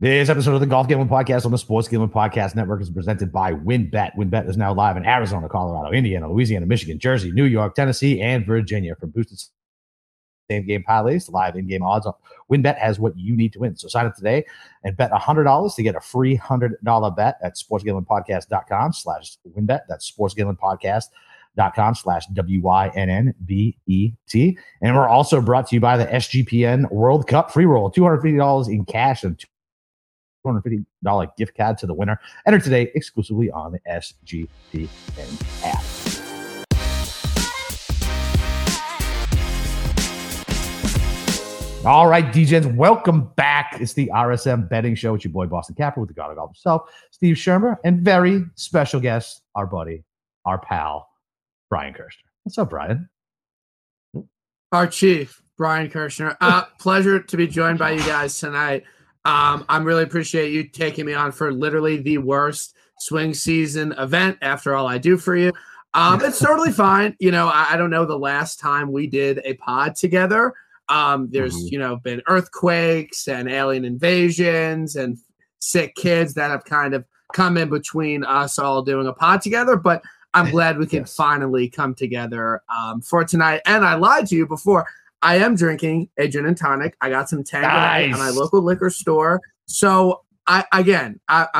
This episode of the Golf Gambling Podcast on the Sports Gambling Podcast Network is presented by WynnBET. WynnBET is now live in Arizona, Colorado, Indiana, Louisiana, Michigan, Jersey, New York, Tennessee, and Virginia. For boosted same-game parlays, live in-game odds, WynnBET has what you need to win. So sign up today and bet $100 to get a free $100 bet at sportsgamblingpodcast.com/WynnBET. That's sportsgamblingpodcast.com/WYNNBET. And we're also brought to you by the SGPN World Cup free roll, $250 in cash and $250 gift card to the winner. Enter today exclusively on the SGPN app. All right, DGens, welcome back. It's the RSM Betting Show. It's your boy, Boston Capper, with the God of Golf himself, Steve Shermer, and very special guest, our buddy, our pal, Brian Kirshner. What's up, Brian? Our chief, Brian Kirshner. Pleasure to be joined by you guys tonight. I'm really appreciate you taking me on for literally the worst swing season event after all I do for you. It's totally fine. You know, I don't know the last time we did a pod together. There's, you know, been earthquakes and alien invasions and sick kids that have kind of come in between us all doing a pod together. But I'm glad we can finally come together for tonight. And I lied to you before. I am drinking a gin and tonic. I got some Tanqueray at my local liquor store. So, I'm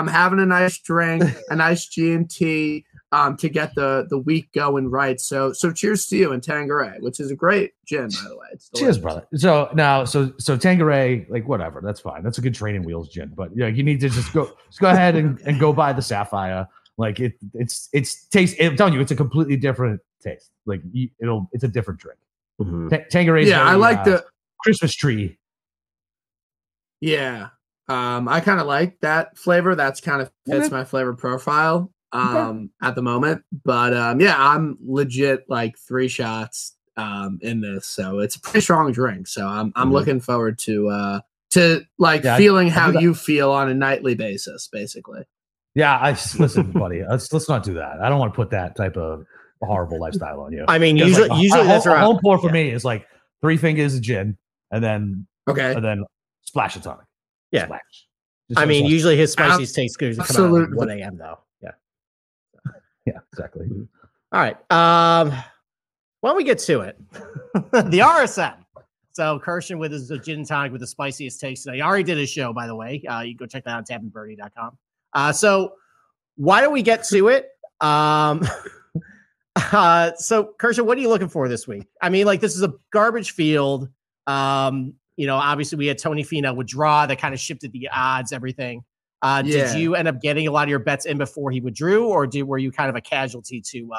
having a nice drink, a nice G&T to get the week going right. So cheers to you and Tanqueray, which is a great gin, by the way. Cheers, brother. So, now, so Tanqueray, like, whatever. That's fine. That's a good training wheels gin. But, you know, you need to just go ahead and go buy the Sapphire. Like, it's taste. I'm telling you, it's a completely different taste. Like, it's a different drink. Mm-hmm. Tanqueray's I like the Christmas tree. Yeah, I kind of like that flavor. That's kind of fits my flavor profile at the moment. But I'm legit like 3 shots in this, so it's a pretty strong drink. So I'm looking forward to feeling how you feel on a nightly basis, basically. Yeah, listen, buddy. Let's not do that. I don't want to put that type of a horrible lifestyle on you. I mean, usually that's around. Home pour for me is like 3 fingers of gin and then splash of tonic. Yeah, splash. I mean, splash. Usually his spiciest taste good. Absolutely, come out 1 a.m. though. Yeah, exactly. All right. Why don't we get to it? The RSM. So Kirshner with his gin and tonic with the spiciest taste. He already did his show, by the way. You can go check that out at tabandbirdie.com. So why don't we get to it? So Kirshner, what are you looking for this week? I mean, like, this is a garbage field. You know, obviously we had Tony Finau withdraw. That kind of shifted the odds, everything. Did you end up getting a lot of your bets in before he withdrew, or were you kind of a casualty to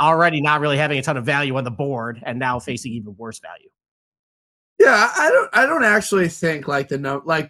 already not really having a ton of value on the board and now facing even worse value? Yeah, I don't actually think like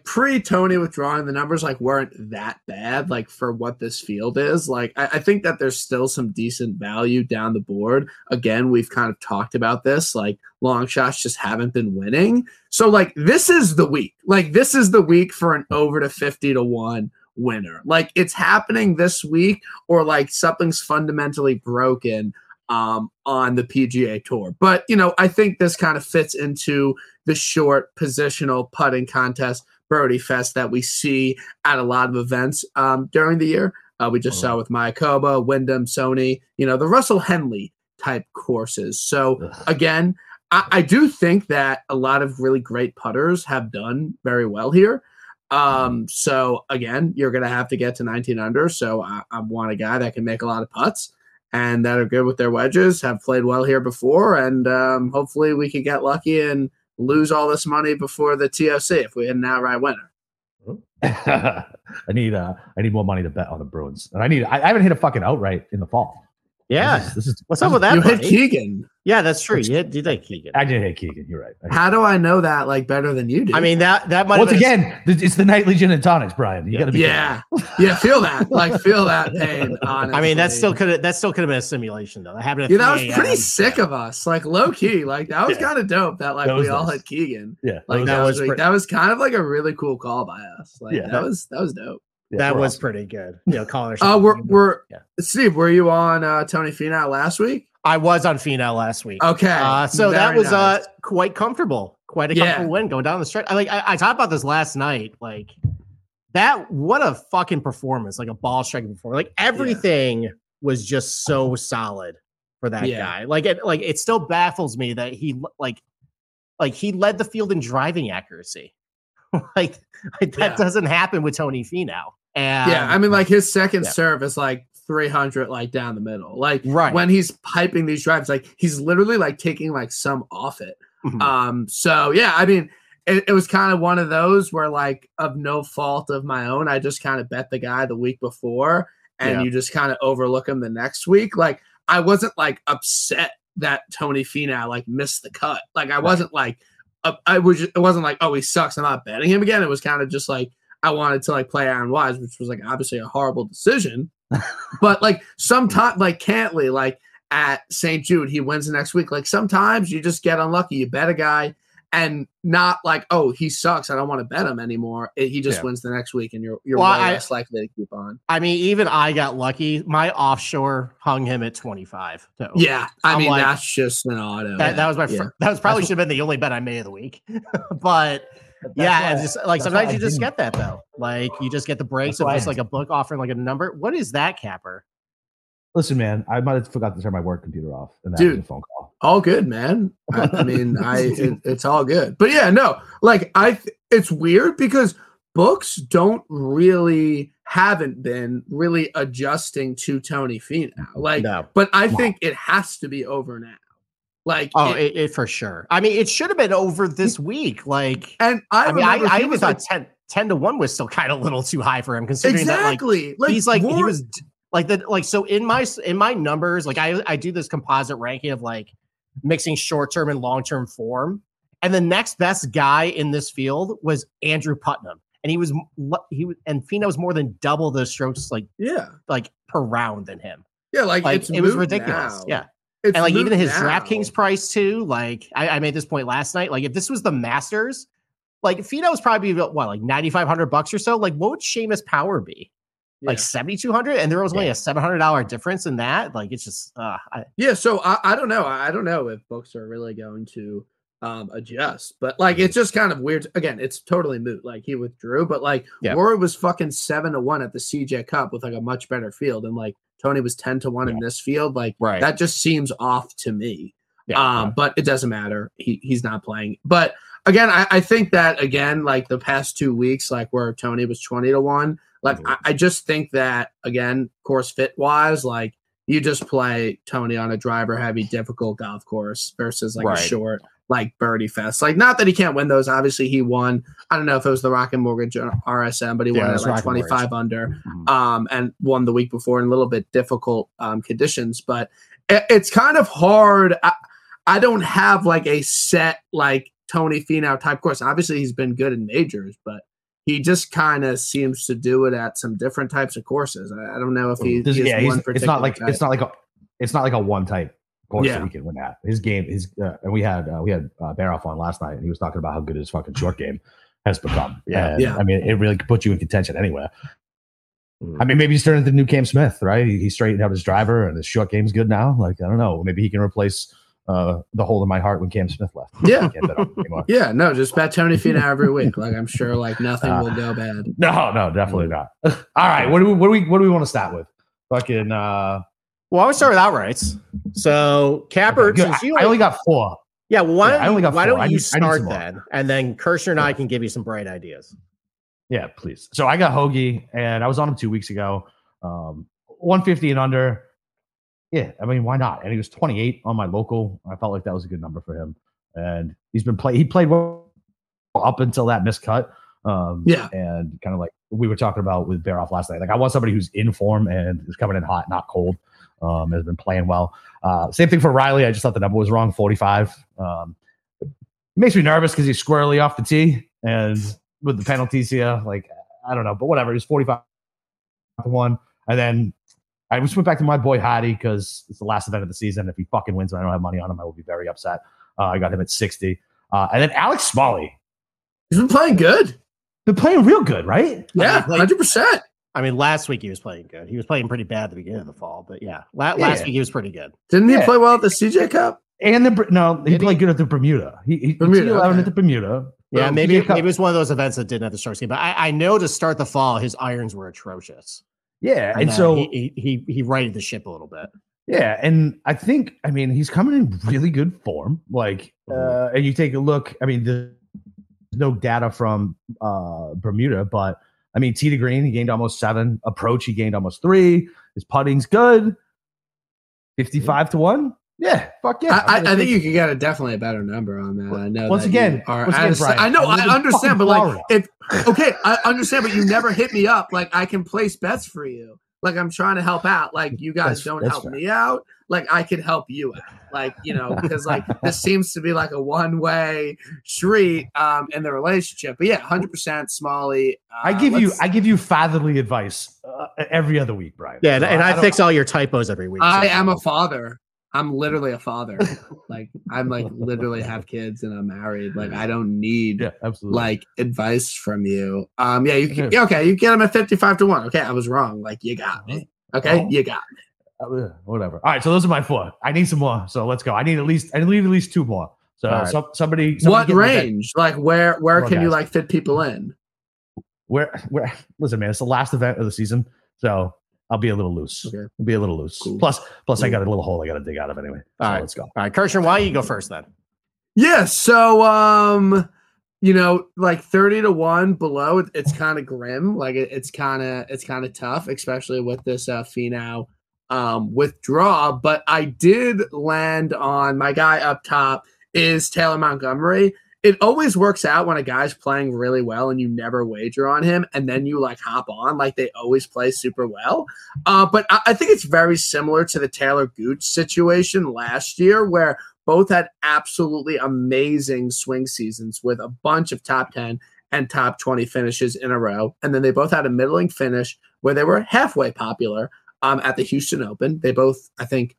pre Tony withdrawing, the numbers like weren't that bad like for what this field is. Like I think that there's still some decent value down the board. Again, we've kind of talked about this, like long shots just haven't been winning. So like this is the week. Like this is the week for an over to 50-1 winner. Like it's happening this week, or like something's fundamentally broken on the PGA Tour. But, you know, I think this kind of fits into the short positional putting contest birdie fest that we see at a lot of events during the year. We just saw with Mayakoba, Wyndham, Sony, you know, the Russell Henley type courses. So again, I do think that a lot of really great putters have done very well here. So again, you're going to have to get to 19 under. So I want a guy that can make a lot of putts and that are good with their wedges, have played well here before, and hopefully we can get lucky and lose all this money before the TOC if we had an outright winner. I need more money to bet on the Bruins, and I haven't hit a fucking outright in the fall. Yeah, this is what's up with that? You hit Keegan. Yeah, that's true. You did Keegan. I did hit Keegan. You're right. How do I know that like better than you do? I mean that might. Once again, it's the nightly gin and tonics, Brian. You gotta be. Yeah, feel that. Like feel that pain. Honestly. I mean that still could have been a simulation though. That happened. At that was pretty sick of us. Like low key, like that was kind of dope. That like we all hit Keegan. Yeah, like that was kind of like a really cool call by us. Like that was dope. Yeah, that was pretty good. You know, calling Steve, were you on Tony Finau last week? I was on Finau last week. Okay. So that was nice. Quite comfortable. quite a comfortable win going down the stretch. I talked about this last night. Like that, what a fucking performance! Like a ball striking performance. Like everything was just so solid for that guy. It still baffles me that he led the field in driving accuracy. That doesn't happen with Tony Finau. And yeah, I mean, like his second serve is like 300, like down the middle. Like when he's piping these drives, like he's literally like taking like some off it. Mm-hmm. So yeah, I mean, it was kind of one of those where like of no fault of my own, I just kind of bet the guy the week before, and you just kind of overlook him the next week. Like I wasn't like upset that Tony Finau like missed the cut. Like I wasn't like it wasn't like, oh, he sucks, I'm not betting him again. It was kind of just like I wanted to like play Aaron Wise, which was like obviously a horrible decision. But like sometimes, like Cantley, like at St. Jude, he wins the next week. Like sometimes you just get unlucky. You bet a guy and not like, oh, he sucks, I don't want to bet him anymore. He just wins the next week, and you're less likely to keep on. I mean, even I got lucky. My offshore hung him at 25. So yeah, I mean, like, that's just an auto. That was my that was probably should have been the only bet I made of the week. But yeah, it's just like sometimes you just get that though. Like you just get the breaks of just like a book offering like a number. What is that, Capper? Listen, man, I might have forgot to turn my work computer off, and that was a phone call. All good, man. I mean, it's all good. But yeah, no, like it's weird because books haven't been really adjusting to Tony Finau. Like, but I think it has to be over now. Like, it for sure. I mean, it should have been over this week. Like, and I even thought 10 to 1 was still kind of a little too high for him, considering that like he's like more, he was. Like that, like so in my numbers, like I do this composite ranking of like mixing short-term and long-term form, and the next best guy in this field was Andrew Putnam, and he was Finau's more than double the strokes like per round than him. Yeah, like it was ridiculous. Now. Yeah, it's and like even his now. DraftKings price too. Like I made this point last night. Like if this was the Masters, like Finau's probably like $9,500 or so. Like what would Seamus Power be? Like $7,200, and there was only a $700 difference in that. Like it's just So I don't know. I don't know if books are really going to adjust, but like it's just kind of weird. Again, it's totally moot. Like he withdrew, but like Rory was fucking 7 to 1 at the CJ Cup with like a much better field, and like Tony was 10 to 1 in this field. Like that just seems off to me. Yeah, but it doesn't matter. He's not playing. But again, I think that again, like the past 2 weeks, like where Tony was 20 to 1. Like, I just think that, again, course fit-wise, like, you just play Tony on a driver-heavy, difficult golf course versus, like, a short, like, birdie fest. Like, not that he can't win those. Obviously, he won. I don't know if it was the Rocket Mortgage or RSM, but he won at, like, 25 under and won the week before in a little bit difficult conditions. But it's kind of hard. I don't have, like, a set, like, Tony Finau-type course. Obviously, he's been good in majors, but he just kind of seems to do it at some different types of courses. I don't know if he is one particular. It's not like a one type course that he can win at. His game is, and we had Baroff on last night, and he was talking about how good his fucking short game has become. I mean, it really puts you in contention anywhere. I mean, maybe he's turned into the new Cam Smith, right? He straightened out his driver, and his short game's good now. Like I don't know, maybe he can replace the hole in my heart when Cam Smith left. Just bet Tony Finau every week. Like I'm sure, like nothing will go bad. No, definitely not. All right, what do we want to start with? Fucking. Well, I would start with outrights. So Capper, I only got four. Yeah, why don't you start then, and then Kirshner and I can give you some bright ideas. Yeah, please. So I got Hoagie, and I was on him 2 weeks ago. 150 and under. Yeah, I mean, why not? And he was 28 on my local. I felt like that was a good number for him. And he's been playing. He played well up until that miscut. And kind of like we were talking about with Baroff last night. Like I want somebody who's in form and is coming in hot, not cold. Has been playing well. Same thing for Riley. I just thought the number was wrong, 45. It makes me nervous because he's squarely off the tee and with the penalties here. Like I don't know, but whatever. He's 45 to 1, and then. I just went back to my boy Hottie because it's the last event of the season. If he fucking wins and I don't have money on him, I will be very upset. I got him at 60. And then Alex Smalley. He's been playing good. Been playing real good, right? Yeah, 100%. I mean, last week he was playing good. He was playing pretty bad at the beginning of the fall. But, last week he was pretty good. Didn't he play well at the CJ Cup? And the he played good at the Bermuda. He allowed him at the Bermuda. Yeah, well, maybe it was one of those events that didn't have the Sharks game. But I know to start the fall, his irons were atrocious. Yeah, and so he righted the ship a little bit. Yeah, and I think he's coming in really good form. Like, and you take a look. I mean, there's no data from Bermuda, but tee to green he gained almost 7. Approach he gained almost 3. His putting's good. 55 to 1. Yeah, fuck yeah. I think you could get definitely a better number on that. I know. I understand, but like, I understand, but you never hit me up. Like, I can place bets for you. Like, I'm trying to help out. Like, you guys don't help me out. Like, I can help you out. Like, because like this seems to be like a one-way street in the relationship. But yeah, 100% Smalley. I give you fatherly advice every other week, Brian. Yeah, and I fix all your typos every week. I am a father. I'm literally a father. Like, I'm like literally have kids and I'm married. Like, I don't need like advice from you. Yeah, you can, okay. You get him at 55 to 1. Okay, I was wrong. Like, you got me. Okay, you got me. Whatever. All right. So those are my 4. I need some more. So let's go. I need at least 2 more. So, right. somebody what range? Like where can you like fit people in? Where? Listen, man, it's the last event of the season, so. I'll be a little loose. Okay. I'll be a little loose. Cool. Plus, cool. I got a little hole I got to dig out of anyway. All right, let's go. All right, Kirshner, why don't you go first then? Yeah, so, like 30 to 1 below, it's kind of grim. Like it's kind of tough, especially with this Finau withdrawal. But I did land on my guy up top is Taylor Montgomery. It always works out when a guy's playing really well and you never wager on him and then you like hop on, like they always play super well. But I think it's very similar to the Taylor Gooch situation last year where both had absolutely amazing swing seasons with a bunch of top 10 and top 20 finishes in a row. And then they both had a middling finish where they were halfway popular at the Houston Open. They both, I think,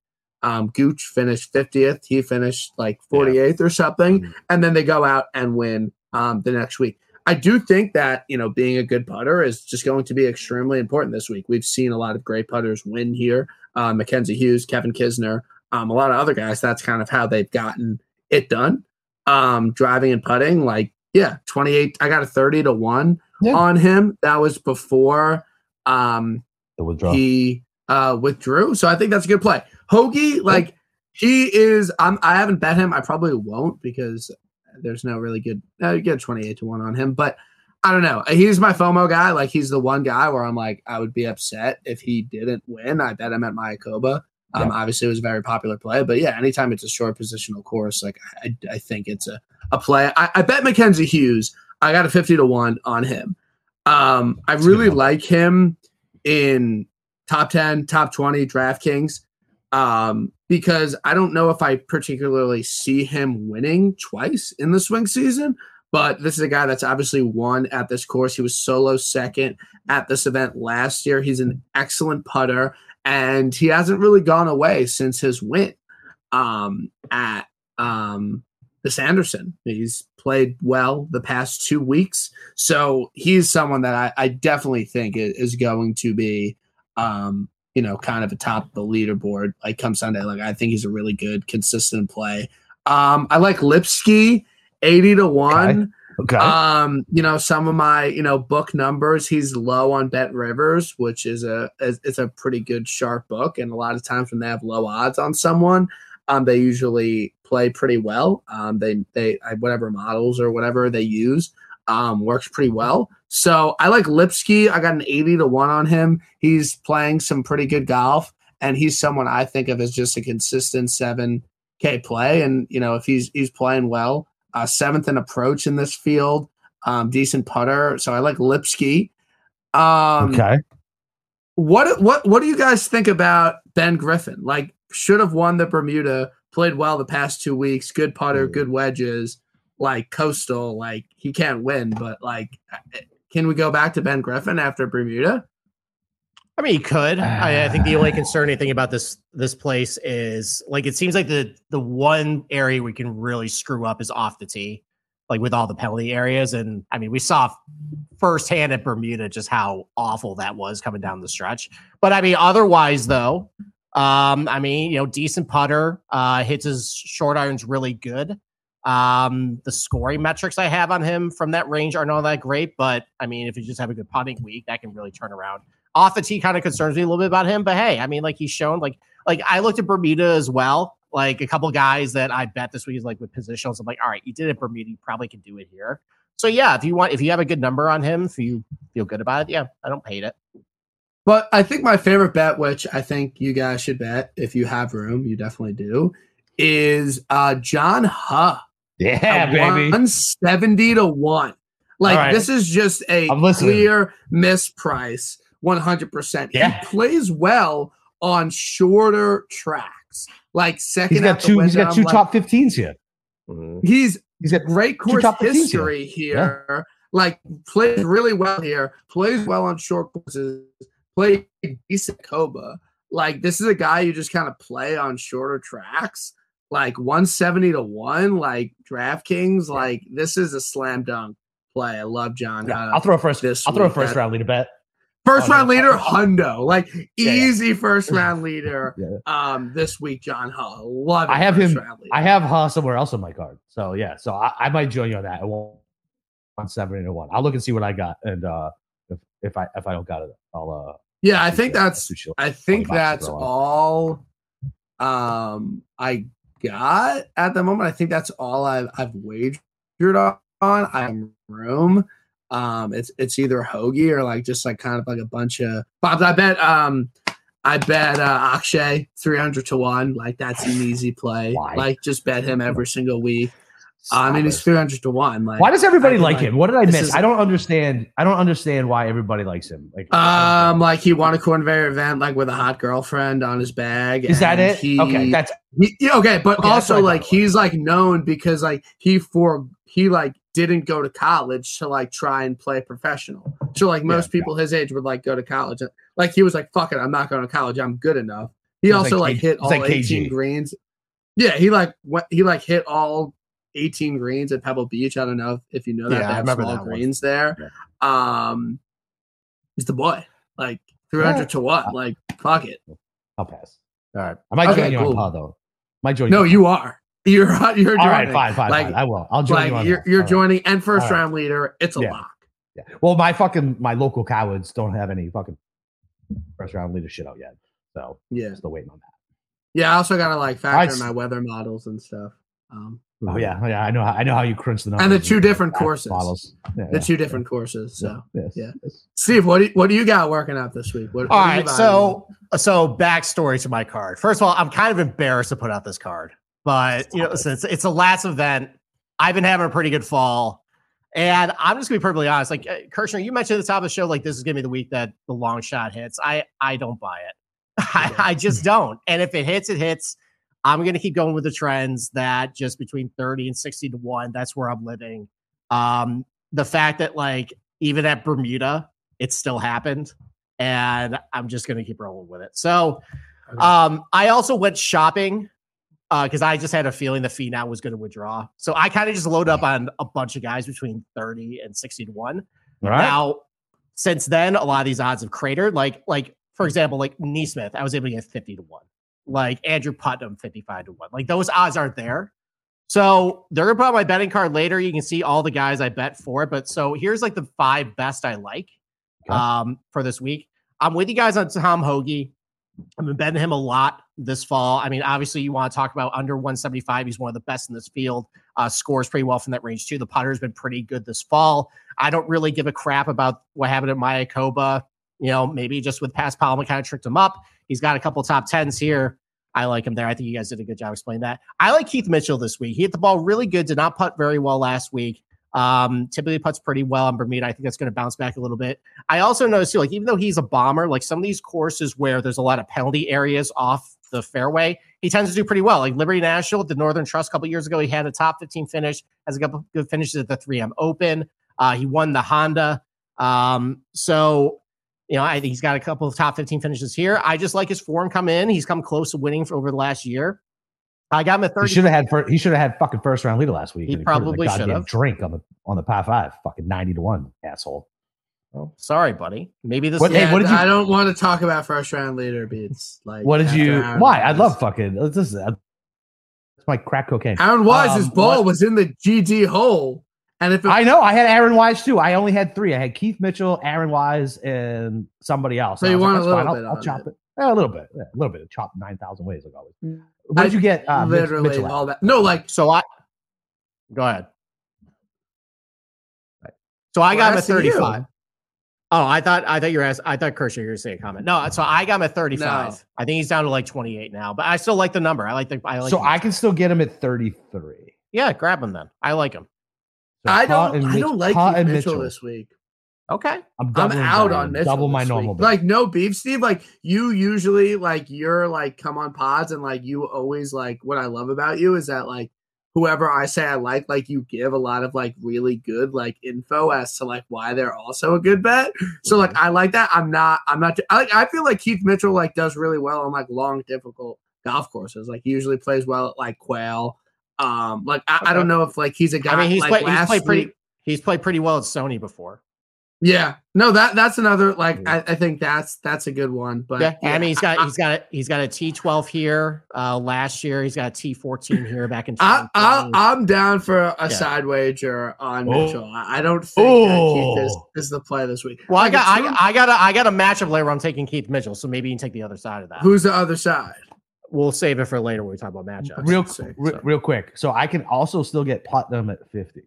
Gooch finished 50th. He finished like 48th or something. Mm-hmm. And then they go out and win the next week. I do think that, being a good putter is just going to be extremely important this week. We've seen a lot of great putters win here. Mackenzie Hughes, Kevin Kisner, a lot of other guys. That's kind of how they've gotten it done. Driving and putting, 28. I got a 30 to 1 on him. That was before the withdrawal. He withdrew. So I think that's a good play. Hoagie, like he is, I haven't bet him. I probably won't because there's no really good. You get 28 to 1 on him, but I don't know. He's my FOMO guy. Like he's the one guy where I'm like, I would be upset if he didn't win. I bet him at Mayakoba. Obviously it was a very popular play, but yeah, anytime it's a short positional course, like I think it's a play. I bet Mackenzie Hughes. I got a 50 to 1 on him. I really like him in top 10, top 20 DraftKings. Because I don't know if I particularly see him winning twice in the swing season, but this is a guy that's obviously won at this course. He was solo second at this event last year. He's an excellent putter, and he hasn't really gone away since his win at the Sanderson. He's played well the past 2 weeks, so he's someone that I definitely think is going to be kind of atop the leaderboard, like come Sunday. Like, I think he's a really good, consistent play. I like Lipsky, 80 to 1. Okay. Some of my, book numbers, he's low on Bet Rivers, which is it's a pretty good sharp book. And a lot of times when they have low odds on someone, they usually play pretty well. They whatever models or whatever they use, works pretty well. So I like Lipsky. I got an 80 to 1 on him. He's playing some pretty good golf, and he's someone I think of as just a consistent 7K play. And, if he's playing well, 7th in approach in this field, decent putter. So I like Lipsky. Okay. What do you guys think about Ben Griffin? Like, should have won the Bermuda, played well the past 2 weeks, good putter, good wedges, like coastal, like he can't win, but like can we go back to Ben Griffin after Bermuda? I mean, he could. I think the only concerning thing about this place is like it seems like the one area we can really screw up is off the tee, like with all the penalty areas. And I mean, we saw firsthand at Bermuda just how awful that was coming down the stretch. But I mean, otherwise, though, I mean, you know, decent putter, hits his short irons really good. The scoring metrics I have on him from that range aren't all that great, but I mean, if you just have a good putting week, that can really turn around. Off the tee kind of concerns me a little bit about him, but hey, I mean, like he's shown, like I looked at Bermuda as well. Like a couple guys that I bet this week is like with positionals. I'm like, all right, you did it at Bermuda, you probably can do it here. So yeah, if you have a good number on him, if you feel good about it, yeah, I don't hate it. But I think my favorite bet, which I think you guys should bet if you have room, you definitely do, is John Hull. Yeah, baby. 170 to 1. Like right. This is just a clear misprice. 100%. Yeah. He plays well on shorter tracks. Like second. He's got two top 15s here. He's got great course history here. Yeah. Like plays really well here. Plays well on short courses. Play decent Coba. Like this is a guy you just kind of play on shorter tracks. Like 170 to 1. Like DraftKings. Yeah. Like this is a slam dunk play. I love John. Yeah, I'll throw a first round leader bet. First round leader, hundo. Like easy first round leader. This week, John Hull. Love it. I have Hull somewhere else on my card. So yeah. So I might join you on that. 170 to 1. I'll look and see what I got, and if I don't got it, I'll. Yeah, I think that's all. I got at the moment. I think that's all I've wagered on. I'm room. It's either Hoagie or like just like kind of like a bunch of Bob's. I bet Akshay 300 to 1. Like that's an easy play. Why? Like just bet him every single week. I mean, he's 300 to 1. Like, why does everybody like him? What did I miss? I don't understand why everybody likes him. Like, like he won a corn fair event like with a hot girlfriend on his bag. Is that it? Also like he's like known because like he didn't go to college to like try and play professional. So like most people his age would like go to college. Like he was like, fuck it, I'm not going to college. I'm good enough. He also like hit all 18 greens. Yeah. He hit all 18 greens at Pebble Beach. I don't know if you know that. Yeah, I remember small greens there. Yeah. He's the boy. Like 300 to what? Like fuck it. I'll pass. All right. I might join you on Pod though. You are. You're joining. All right, fine. Like, I will. I'll join you on You're joining and first round leader. It's a lock. Yeah. Well, my local cowards don't have any fucking first round leader shit out yet. So still waiting on that. Yeah, I also gotta like factor in my weather models and stuff. Oh yeah. I know how you crunch the numbers and the two different courses. Yeah, the two different courses. So Steve, what do you got working out this week? All right. So backstory to my card. First of all, I'm kind of embarrassed to put out this card. But you know, since it's the last event, I've been having a pretty good fall, and I'm just gonna be perfectly honest. Like Kirshner, you mentioned at the top of the show, like this is gonna be the week that the long shot hits. I don't buy it. I just don't. And if it hits, it hits. I'm gonna keep going with the trends that just between 30 and 60 to 1. That's where I'm living. The fact that like even at Bermuda, it still happened, and I'm just gonna keep rolling with it. So, I also went shopping. Because I just had a feeling the Finau was going to withdraw. So I kind of just load up on a bunch of guys between 30 and 60 to 1. All right. Now, since then, a lot of these odds have cratered. Like for example, like Nesmith, I was able to get 50 to 1. Like Andrew Putnam, 55 to 1. Like those odds aren't there. So they're going to put out my betting card later. You can see all the guys I bet for. But so here's like the 5 best I like for this week. I'm with you guys on Tom Hoagie. I've been betting him a lot this fall. I mean, obviously, you want to talk about under 175. He's one of the best in this field. Scores pretty well from that range, too. The putter's been pretty good this fall. I don't really give a crap about what happened at Mayakoba. You know, maybe just with past Palma kind of tricked him up. He's got a couple top 10s here. I like him there. I think you guys did a good job explaining that. I like Keith Mitchell this week. He hit the ball really good, did not putt very well last week. Typically putts pretty well on Bermuda. I think that's going to bounce back a little bit. I also noticed too, like even though he's a bomber, like some of these courses where there's a lot of penalty areas off the fairway, he tends to do pretty well. Like Liberty National, the Northern Trust a couple years ago, he had a top 15 finish, has a couple good finishes at the 3M Open. He won the Honda. So, you know, I think he's got a couple of top 15 finishes here. I just like his form come in. He's come close to winning for over the last year. I got him at 30. He should have had fucking first round leader last week. He probably should have. Drink on the par 5, fucking 90 to 1, asshole. Well, sorry, buddy. Maybe this. What, hey, what did you? I don't want to talk about first round leader beats. Like, what did you? Aaron why? Wise. I love fucking. This is my crack cocaine. Aaron Wise's ball was in the GD hole, and if it, I know, I had Aaron Wise too. I only had three. I had Keith Mitchell, Aaron Wise, and somebody else. So you want like, a little bit? I'll chop it. Yeah, a little bit. Yeah, a little bit. Chop 9,000 ways like always. What did you get? Literally Mitchell all that. No, like so. I go ahead. So I got him at 35. Oh, I thought you were asking. I thought Kirshner, you were going to say a comment. No, so I got him at 35. No. I think he's down to like 28 now, but I still like the number. I like. So him. I can still get him at 33. Yeah, grab him then. I like him. So I don't like Mitchell this week. Okay, I'm out on Mitchell. Double my normal. Like no beef, Steve. Like you usually like you're like come on pods and like you always like what I love about you is that like. Whoever I say I like you give a lot of like really good like info as to like why they're also a good bet. So like I like that. I feel like Keith Mitchell like does really well on like long difficult golf courses. Like he usually plays well at like Quail. I don't know if like he's a guy. I mean he's played pretty well at Sony before. Yeah, no that's another like I think that's a good one. But yeah, I mean he's got a T12 here last year. He's got a T14 here back in. I'm down for a side wager on Mitchell. I don't think Keith is the play this week. Well, like I got a matchup later where I'm taking Keith Mitchell, so maybe you can take the other side of that. Who's the other side? We'll save it for later when we talk about matchups. Real quick, so I can also still get Putnam at 50.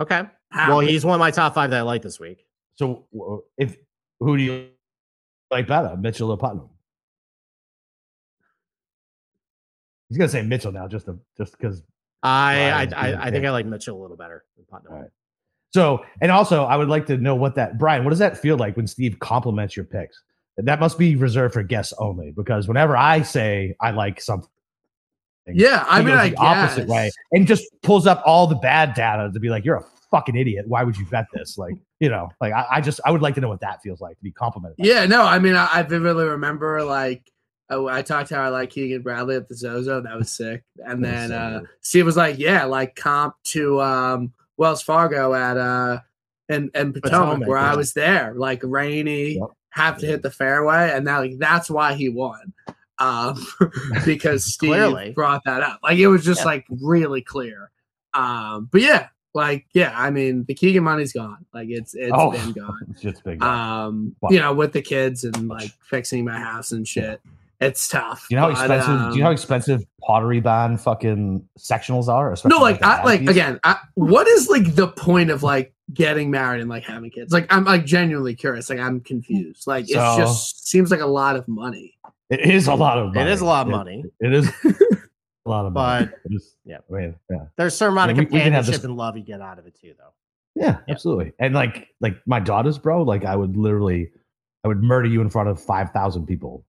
Okay. Well, he's one of my top five that I like this week. So, who do you like better, Mitchell or Putnam? He's gonna say Mitchell now, just because. I think I like Mitchell a little better than Putnam. All right. So, and also, I would like to know what that Brian. What does that feel like when Steve compliments your picks? That must be reserved for guests only, because whenever I say I like something. Yeah, I mean, the opposite way, and just pulls up all the bad data to be like, "You're a fucking idiot. Why would you bet this?" Like, you know, like I would like to know what that feels like to be complimented. Yeah, no, I mean, I vividly remember like I talked to how I like Keegan Bradley at the Zozo. That was sick. And then Steve was like, "Yeah, like comp to Wells Fargo at and Potomac where I was there. Like rainy, have to hit the fairway, and that like that's why he won." Because Steve brought that up. Like, it was just, like, really clear. But, I mean, the Keegan money's gone. Like, it's been gone. It's just been gone. Wow. You know, with the kids and, like, fixing my house and shit. It's tough. You know how expensive Pottery Barn fucking sectionals are? No, what is, like, the point of, like, getting married and, like, having kids? Like, I'm, like, genuinely curious. Like, I'm confused. Like, so, it just seems like a lot of money. It is a lot of money. It is a lot of money. But there's a certain amount of companionship and love you get out of it too, though. Yeah, absolutely. And like my daughters, bro, like I would murder you in front of 5,000 people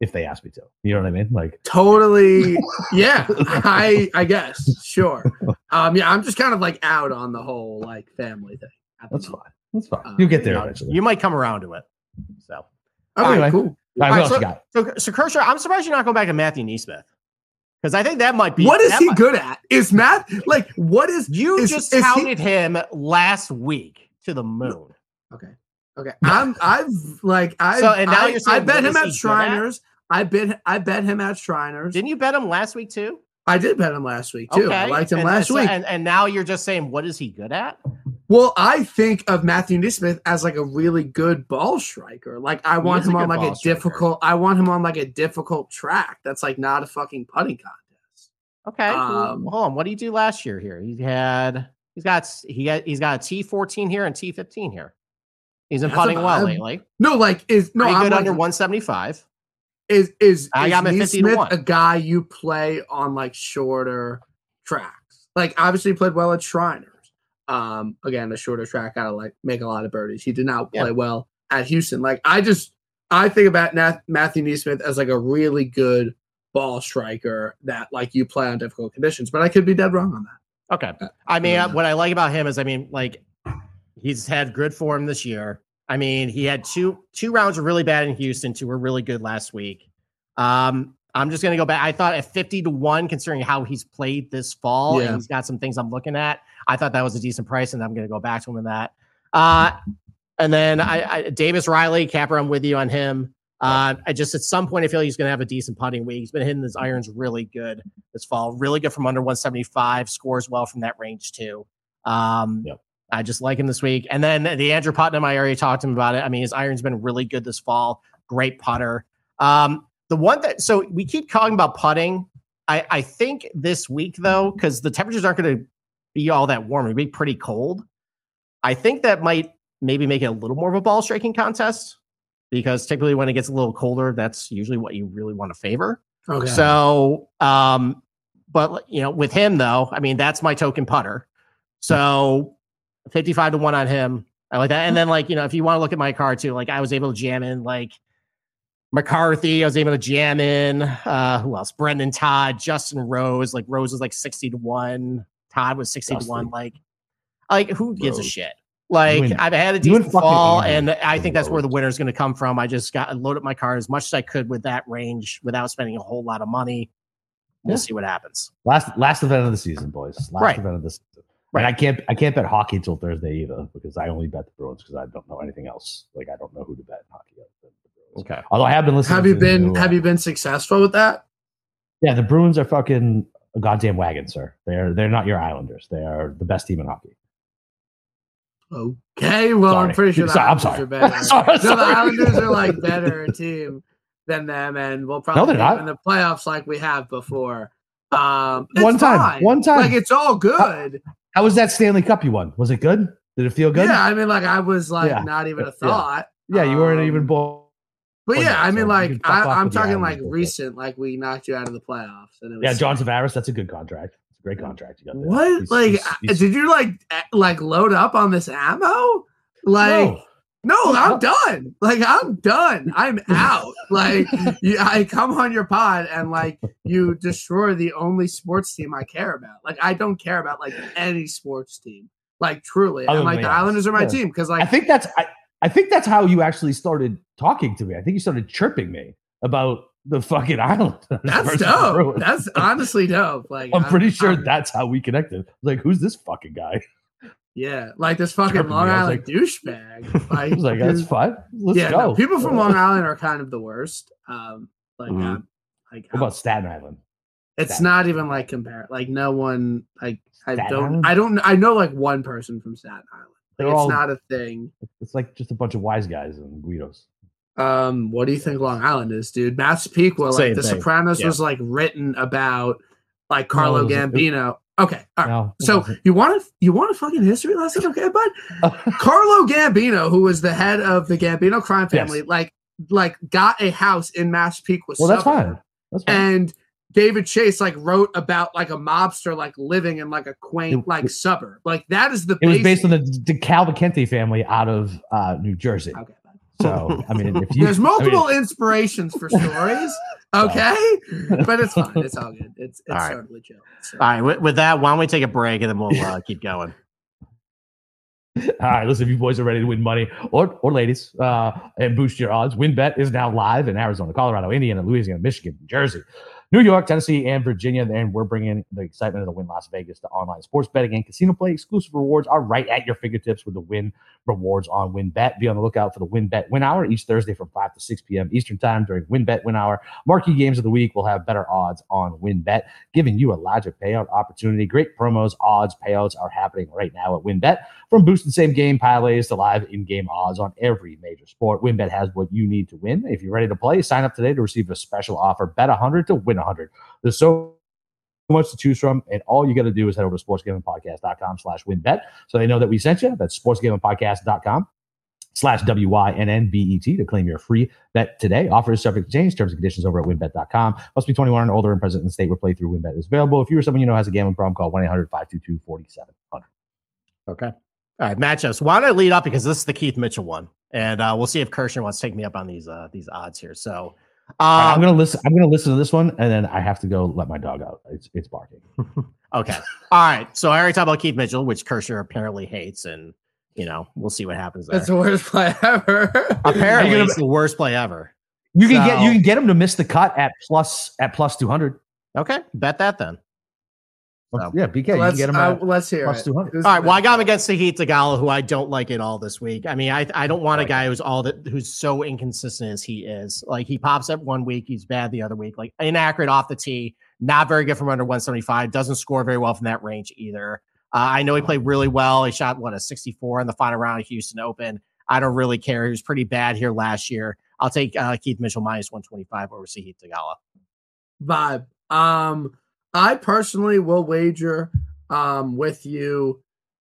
if they asked me to. You know what I mean? Like totally. Yeah, I guess sure. I'm just kind of like out on the whole like family thing. That's fine. You get there eventually. You might come around to it. So anyway, cool. Right, so Kirshner, I'm surprised you're not going back to Matthew Nesmith, because I think that might be what is he good at? Is Matt like what is you is, just is touted him last week to the moon? Okay. I bet him at Shriners. I bet him at Shriners. Didn't you bet him last week too? I did bet him last week too. Okay. I liked him last week, and now you're just saying what is he good at? Well, I think of Matthew Nesmith as like a really good ball striker. Like I want him on like a difficult. I want him on like a difficult track that's like not a fucking putting contest. Okay, hold on. What did he do last year? Here he's got a T14 here and T15 here. He's been putting well lately. No, like is no. I'm good under 175. Is Nesmith a guy you play on like shorter tracks? Like obviously he played well at Shriners. Again, a shorter track gotta like make a lot of birdies. He did not play well at Houston. Like I think about Matthew Nesmith as like a really good ball striker that like you play on difficult conditions. But I could be dead wrong on that. Okay, I mean what I like about him is like he's had good form this year. I mean he had two rounds were really bad in Houston. Two were really good last week. I'm just gonna go back. I thought at 50-1, considering how he's played this fall, and he's got some things I'm looking at. I thought that was a decent price, and I'm gonna go back to him in that. And then Davis Riley, Capper, I'm with you on him. I just at some point I feel he's going to have a decent putting week. He's been hitting his irons really good this fall, really good from under 175. Scores well from that range too. I just like him this week. And then the Andrew Putnam, I already talked to him about it. I mean, his iron's been really good this fall. Great putter. The one that so we keep talking about putting. I think this week though, because the temperatures aren't going to be all that warm, it'll be pretty cold. I think that might maybe make it a little more of a ball striking contest. Because typically when it gets a little colder, that's usually what you really want to favor. Okay. So, but you know, with him though, I mean, that's my token putter. So 55 to 1 on him. I like that. And then like, you know, if you want to look at my card too, like I was able to jam in like McCarthy. I was able to jam in, who else? Brendan Todd, Justin Rose, like Rose was like 60 to 1. Todd was 60 to 1. Like who gives a shit? Like I've had a decent fall, and I think that's where the winner is going to come from. I just got loaded my car as much as I could with that range without spending a whole lot of money. We'll see what happens. Last event of the season, boys. Last event of the season. Right. And I can't bet hockey until Thursday either because I only bet the Bruins because I don't know anything else. Like I don't know who to bet in hockey. Okay. Although I have been listening. Have you been successful with that? Yeah, the Bruins are fucking a goddamn wagon, sir. They're not your Islanders. They are the best team in hockey. Okay, well, sorry. I'm pretty sure the Islanders are better. So the Islanders are like better team than them, and we'll probably in the playoffs like we have before. One time, like it's all good. How was that Stanley Cup you won? Was it good? Did it feel good? Yeah, I mean, like I was like not even a thought. Yeah, you weren't even born. But yeah, I mean, so like I'm talking like recent, like we knocked you out of the playoffs. And it was John Tavares, that's a good contract. Great contract you got there. What? He's, did you like load up on this ammo? Like, no, I'm done. Like, I'm done. I'm out. Like, I come on your pod and like you destroy the only sports team I care about. Like, I don't care about like any sports team. Like, truly, I'm like the Islanders are my team because like I think that's how you actually started talking to me. I think you started chirping me about the fucking Islanders. That's dope. That's honestly dope. Like I'm pretty sure that's how we connected. Like, who's this fucking guy? Yeah, like this fucking Long Island douchebag. Like, I was like, that's fine. Let's go. No, people from Long Island are kind of the worst. What about Staten Island? It's not even like compare. Like no one. Like I know like one person from Staten Island. Like, it's not a thing. It's like just a bunch of wise guys and guidos. What do you think Long Island is, dude? Massapequa, like The Sopranos was like written about like Carlo Gambino. Okay. All right. So you want a fucking history lesson? Okay, bud. Carlo Gambino, who was the head of the Gambino crime family, like got a house in Massapequa. Well, that's fine. And David Chase like wrote about like a mobster like living in like a quaint like suburb. Like that is the was based on the Cavalcanti family out of New Jersey. Okay. So, I mean, there's multiple inspirations for stories, okay? But it's fine. It's all good. It's totally chill. All right. With that, why don't we take a break and then we'll keep going. All right. Listen, if you boys are ready to win money or ladies and boost your odds, WynnBET is now live in Arizona, Colorado, Indiana, Louisiana, Michigan, Jersey, New York, Tennessee, and Virginia. And we're bringing the excitement of the Wynn Las Vegas to online sports betting and casino play. Exclusive rewards are right at your fingertips with the Wynn rewards on WynnBET. Be on the lookout for the WynnBET Win Hour each Thursday from 5 to 6 p.m. Eastern Time during WynnBET Win Hour. Marquee games of the week will have better odds on WynnBET, giving you a larger payout opportunity. Great promos, odds, payouts are happening right now at WynnBET. From boosting same-game parlays to live in-game odds on every major sport, WynnBET has what you need to win. If you're ready to play, sign up today to receive a special offer. Bet 100 to win 100. There's so much to choose from, and all you got to do is head over to sportsgamblingpodcast.com/WynnBET so they know that we sent you. That's sportsgamblingpodcast.com/WYNNBET to claim your free bet today. Offer is subject to change. Terms and conditions over at WynnBET.com. Must be 21 and older and present in the state where playthrough WynnBET is available. If you or someone you know has a gambling problem, call 1-800-522-4700. Okay. All right, matchups. Why don't I lead up because this is the Keith Mitchell one, and we'll see if Kirshner wants to take me up on these odds here. So. I'm gonna listen to this one, and then I have to go let my dog out. It's barking. Okay. All right. So I already talked about Keith Mitchell, which Kirshner apparently hates, and you know we'll see what happens there. That's the worst play ever. Apparently, it's the worst play ever. You can get him to miss the cut at plus 200. Okay, bet that then. So, yeah, BK, let's, you get him out. Let's hear it. All right. Well, I got him against Sahith Theegala, who I don't like at all this week. I mean, I don't want a guy who's all that, who's so inconsistent as he is. Like, he pops up one week, he's bad the other week. Like, inaccurate off the tee, not very good from under 175. Doesn't score very well from that range either. I know he played really well. He shot a 64 in the final round of Houston Open. I don't really care. He was pretty bad here last year. I'll take Keith Mitchell minus 125 over Sahith Theegala. Vibe. I personally will wager with you.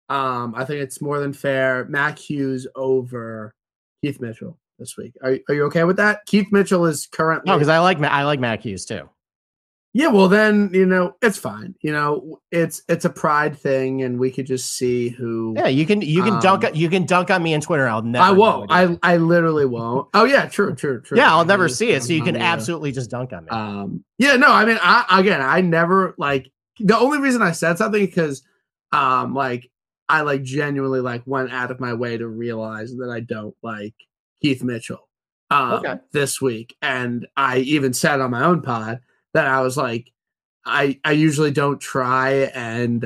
I think it's more than fair. Mac Hughes over Keith Mitchell this week. Are you okay with that? Keith Mitchell is currently no, because I like Mac Hughes too. Yeah, well then it's fine. It's a pride thing, and we could just see who. Yeah, you can dunk on me on Twitter. I'll never. I won't. I literally won't. Oh yeah, true. Yeah, I'll never see it. So you can absolutely just dunk on me. Yeah, no, I mean, I never like the only reason I said something because I genuinely went out of my way to realize that I don't like Keith Mitchell this week, and I even said on my own pod that I was like, I usually don't try and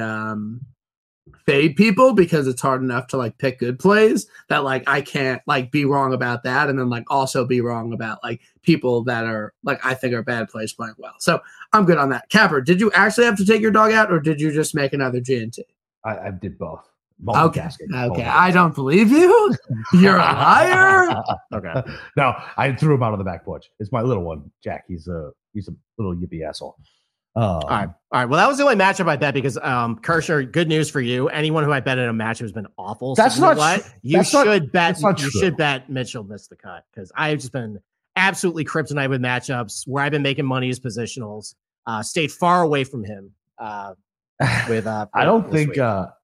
fade people because it's hard enough to pick good plays that I can't be wrong about that, and then also be wrong about people that are I think are bad plays playing well. So I'm good on that. Capper, did you actually have to take your dog out, or did you just make another G&T? I did both. Okay. I don't believe you. You're a liar. Okay. No, I threw him out on the back porch. It's my little one, Jack. He's a little yippy asshole. All right. Well, that was the only matchup I bet because Kirshner, good news for you. Anyone who I bet in a matchup has been awful. That's so not you should bet. You should bet Mitchell missed the cut because I've just been absolutely kryptonite with matchups where I've been making money as positionals. Stayed far away from him. I don't think you're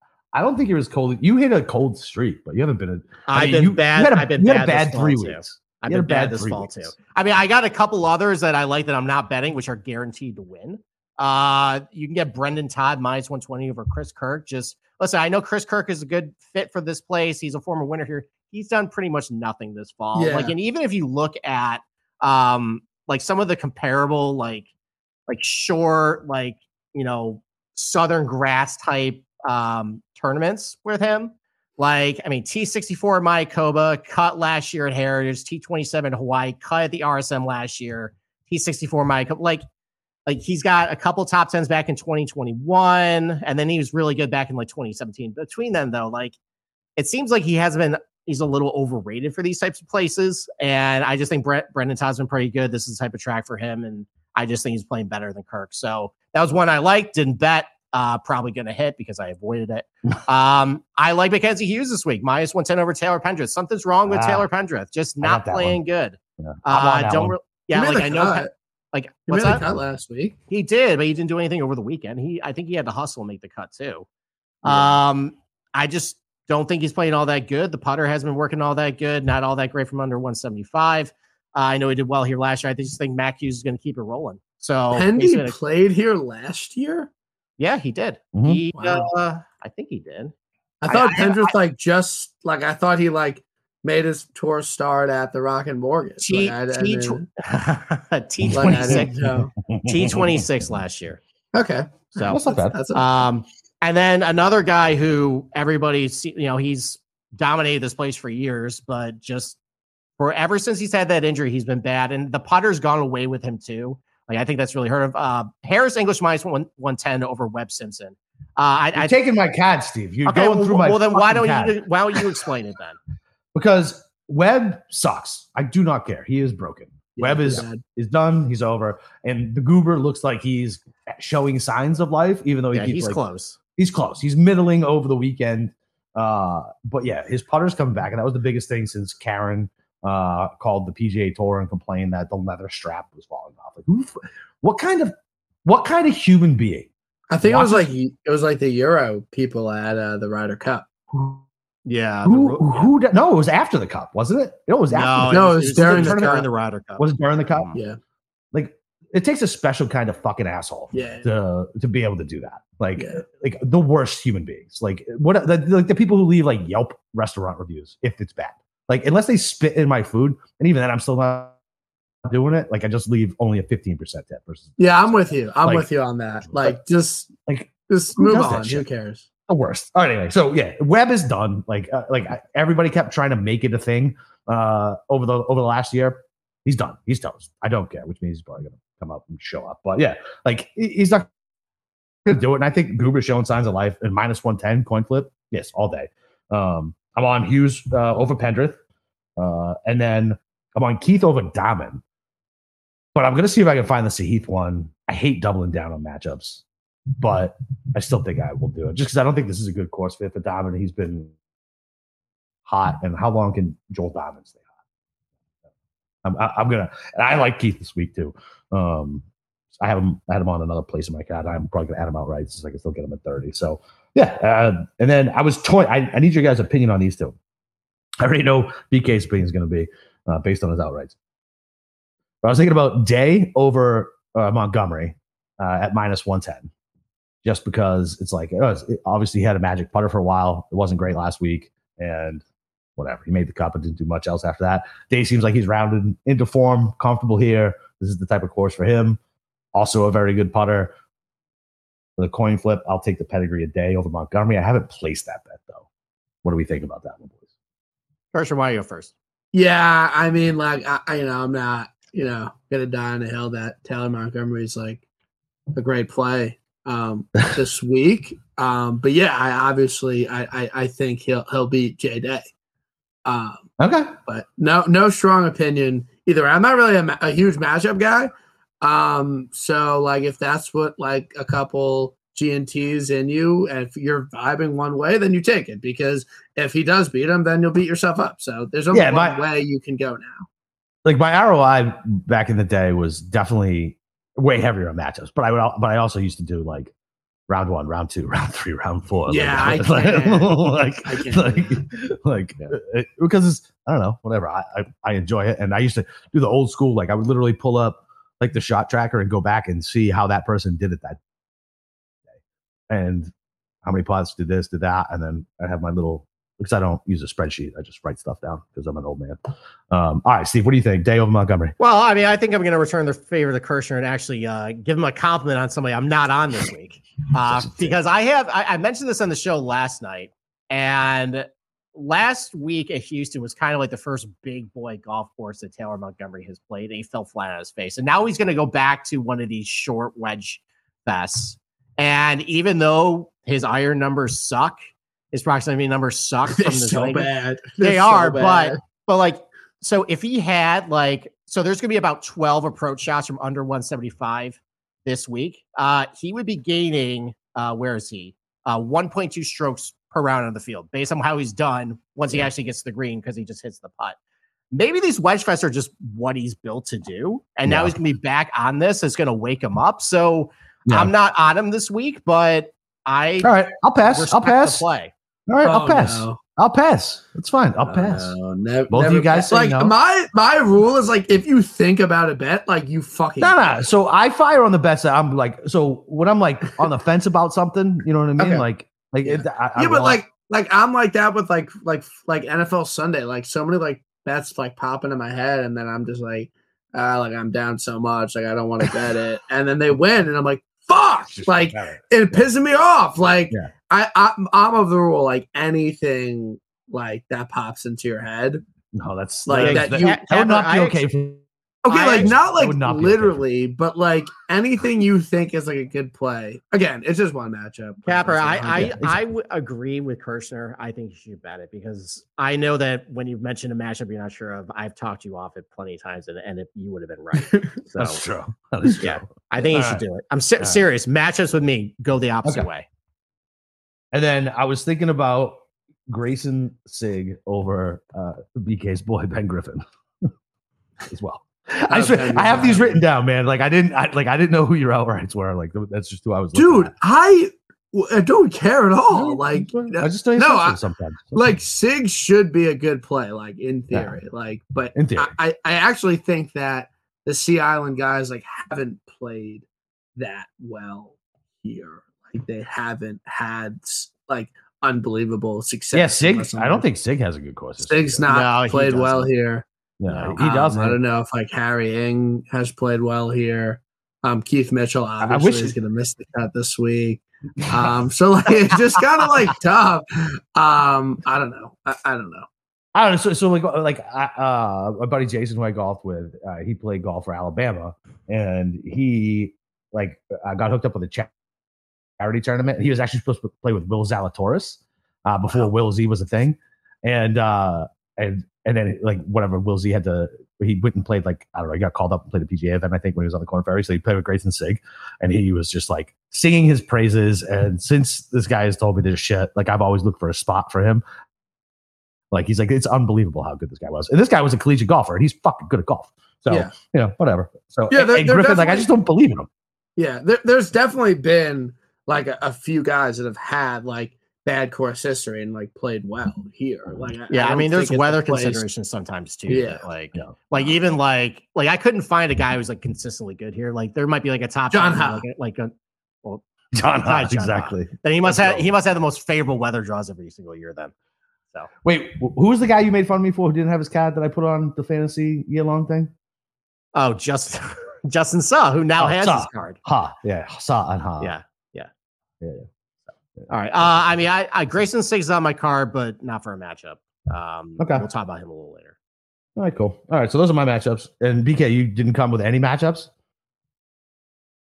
as cold. You hit a cold streak, but you haven't been. I've been bad. I've been bad 3 weeks. I've been bad this fall too. I mean, I got a couple others that I like that I'm not betting, which are guaranteed to win. You can get Brendan Todd minus 120 over Chris Kirk. Just listen, I know Chris Kirk is a good fit for this place. He's a former winner here. He's done pretty much nothing this fall. Yeah. And even if you look at some of the comparable Southern Grass type tournaments with him. T64 at Mayakoba, cut last year at Heritage, T27 at Hawaii, cut at the RSM last year, T64 Mayakoba. He's got a couple top tens back in 2021, and then he was really good back in 2017. Between them, though, it seems like he's a little overrated for these types of places, and I just think Brendan Todd's been pretty good. This is the type of track for him, and I just think he's playing better than Kirk. So that was one I liked, didn't bet. Probably going to hit because I avoided it. I like Mackenzie Hughes this week, minus 110 over Taylor Pendrith. Something's wrong with Taylor Pendrith, just not playing good. Yeah. I know. What's that? Cut last week he did, but he didn't do anything over the weekend. I think he had to hustle and make the cut too. Yeah. I just don't think he's playing all that good. The putter has been working all that good, not all that great from under 175. I know he did well here last year. I just think Mac Hughes is going to keep it rolling. So Pendy played here last year. Yeah, he did. Mm-hmm. I think he did. I thought Pendrith I thought he made his tour start at the Rock and Mortgage. T26 last year. Okay, so that's not bad. And then another guy who everybody's he's dominated this place for years, but just ever since he's had that injury, he's been bad, and the putter's gone away with him too. I think that's really hurt him. Harris English minus 110 over Webb Simpson. I've taken my card, Steve. You're going through my. Well, then why don't you explain it then? Because Webb sucks. I do not care. He is broken. Yeah, Webb is done. He's over. And the goober looks like he's showing signs of life, even though he's close. He's close. He's middling over the weekend. But yeah, his putter's coming back, and that was the biggest thing since Karen called the PGA Tour and complained that the leather strap was falling off. What kind of human being? I think it was like the Euro people at the Ryder Cup. Yeah. No, it was after the Cup, wasn't it? It was after. It was during the Ryder Cup. Was it during the Cup? Yeah. It takes a special kind of fucking asshole to be able to do that. The worst human beings. The people who leave Yelp restaurant reviews if it's bad. Unless they spit in my food, and even then, I'm still not doing it. I just leave only a 15% tip versus. Yeah, I'm with you. I'm with you on that. Just Just move on. Who cares? The worst. All right, anyway, so yeah, Webb is done. Like everybody kept trying to make it a thing over the last year. He's done. He's toast. I don't care, which means he's probably gonna come up and show up. But yeah, like he's not gonna do it. And I think Goober's showing signs of life. And -110 coin flip, yes, all day. I'm on Hughes over Pendrith, and then I'm on Keith over Dahman. But I'm gonna see if I can find the Sahith one. I hate doubling down on matchups, but I still think I will do it just because I don't think this is a good course fit for Dahman. He's been hot, and how long can Joel Dahman stay hot? I'm gonna, and I like Keith this week too. I had him on another place in my card. I'm probably gonna add him outright since I can still get him at 30. So yeah, and then I was toying. I need your guys' opinion on these two. I already know BK's opinion is gonna be based on his outrights. But I was thinking about Day over Montgomery at -110. Just because it's like, it obviously he had a magic putter for a while. It wasn't great last week, and whatever. He made the cut, but didn't do much else after that. Day seems like he's rounded into form, comfortable here. This is the type of course for him. Also a very good putter. For the coin flip, I'll take the pedigree of Day over Montgomery. I haven't placed that bet, though. What do we think about that one, boys? Kirshner, why do you go first? Yeah, I mean, like, I'm not, gonna die on the hill that Taylor Montgomery is like a great play this week. But yeah, I think he'll beat Jay Day. Okay. But no strong opinion either. I'm not really a huge matchup guy. So like if that's what like a couple GNTs in you, and if you're vibing one way, then you take it, because if he does beat him, then you'll beat yourself up. So there's only one way you can go now. Like my ROI back in the day was definitely way heavier on matchups, but I also used to do like round one, round two, round three, round four. Yeah, because it's, I don't know, whatever. I enjoy it, and I used to do the old school. Like I would literally pull up like the shot tracker and go back and see how that person did it that day, and how many pots did this, did that, and then I have my little. Because I don't use a spreadsheet. I just write stuff down because I'm an old man. All right, Steve, what do you think? Day over Montgomery? Well, I mean, I think I'm going to return the favor to Kirshner and actually give him a compliment on somebody I'm not on this week. Because I mentioned this on the show last night. And last week at Houston was kind of like the first big boy golf course that Taylor Montgomery has played. And he fell flat on his face. And now he's going to go back to one of these short wedge fests. And even though his iron numbers suck, his proximity numbers suck from this so bad. They are, so bad. But like, so if he had like, so there's going to be about 12 approach shots from under 175 this week. He would be gaining, 1.2 strokes per round on the field based on how he's done once he actually gets to the green, because he just hits the putt. Maybe these wedge fests are just what he's built to do. And now he's going to be back on this. It's going to wake him up. So I'm not on him this week, but all right, I'll pass. I'll pass. Play. All right, I'll pass. No. I'll pass. It's fine. I'll pass. Both of you guys say like no. My rule is like if you think about a bet, like you fucking no. So I fire on the bets that I'm like. So when I'm like on the fence about something, you know what I mean? Okay. Like yeah. I'm like that with like NFL Sunday. Like so many like bets like pop into my head, and then I'm just like, I'm down so much, like I don't want to bet it, and then they win, and I'm like. Fuck! Like it pisses me off. Like I'm of the rule. Like anything like that pops into your head. No, that's like that. That would not be okay. But like anything you think is like a good play. Again, it's just one matchup. Capper, I would agree with Kirshner. I think you should bet it because I know that when you mention a matchup you're not sure of, I've talked you off it plenty of times, and if you would have been right. So, that's true. Yeah, I think you should do it. I'm serious. Matchups with me go the opposite way. And then I was thinking about Grayson Sigg over BK's boy Ben Griffin as well. I have these written down, man. Like I didn't know who your outrights were. Like that's just who I was. Dude, I don't care at all. No, like I just don't. No, sometimes. Like Sig should be a good play. Like in theory, but in theory. I actually think that the Sea Island guys like haven't played that well here. Like they haven't had like unbelievable success. Yeah, Sig. I don't think Sig has a good course. Sig's not played well here. Yeah, he doesn't. I don't know if like Harry Ng has played well here. Keith Mitchell obviously is going to miss the cut this week. So like, it's just kind of like tough. I don't know. So my buddy Jason, who I golfed with, he played golf for Alabama, and he got hooked up with a charity tournament. He was actually supposed to play with Will Zalatoris before Will Z was a thing, and then Will Z had to. He went and played he got called up and played the PGA event, I think, when he was on the Corn Ferry. So he played with Grayson Sigg, and he was just singing his praises. And since this guy has told me this shit, I've always looked for a spot for him. He's it's unbelievable how good this guy was. And this guy was a collegiate golfer, and he's fucking good at golf. So, whatever. So, yeah, and Griffin, I just don't believe in him. Yeah, there's definitely been a few guys that have had bad course history and played well here. There's weather considerations sometimes too. Yeah, I couldn't find a guy who's consistently good here. There might be a top John Hull, John Hull, exactly. Then he must have the most favorable weather draws every single year. Then, so wait, who was the guy you made fun of me for who didn't have his cat that I put on the fantasy year-long thing? Oh, Justin Suh, who now has his card. Yeah. All right. Grayson Sigg's on my card, but not for a matchup. Okay. We'll talk about him a little later. All right, cool. All right. So those are my matchups. And BK, you didn't come with any matchups?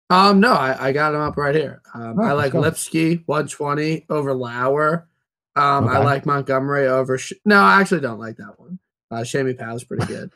No, I got him up right here. I like Lipsky 120 over Lauer. I like Montgomery over. No, I actually don't like that one. Shamey Powell's pretty good.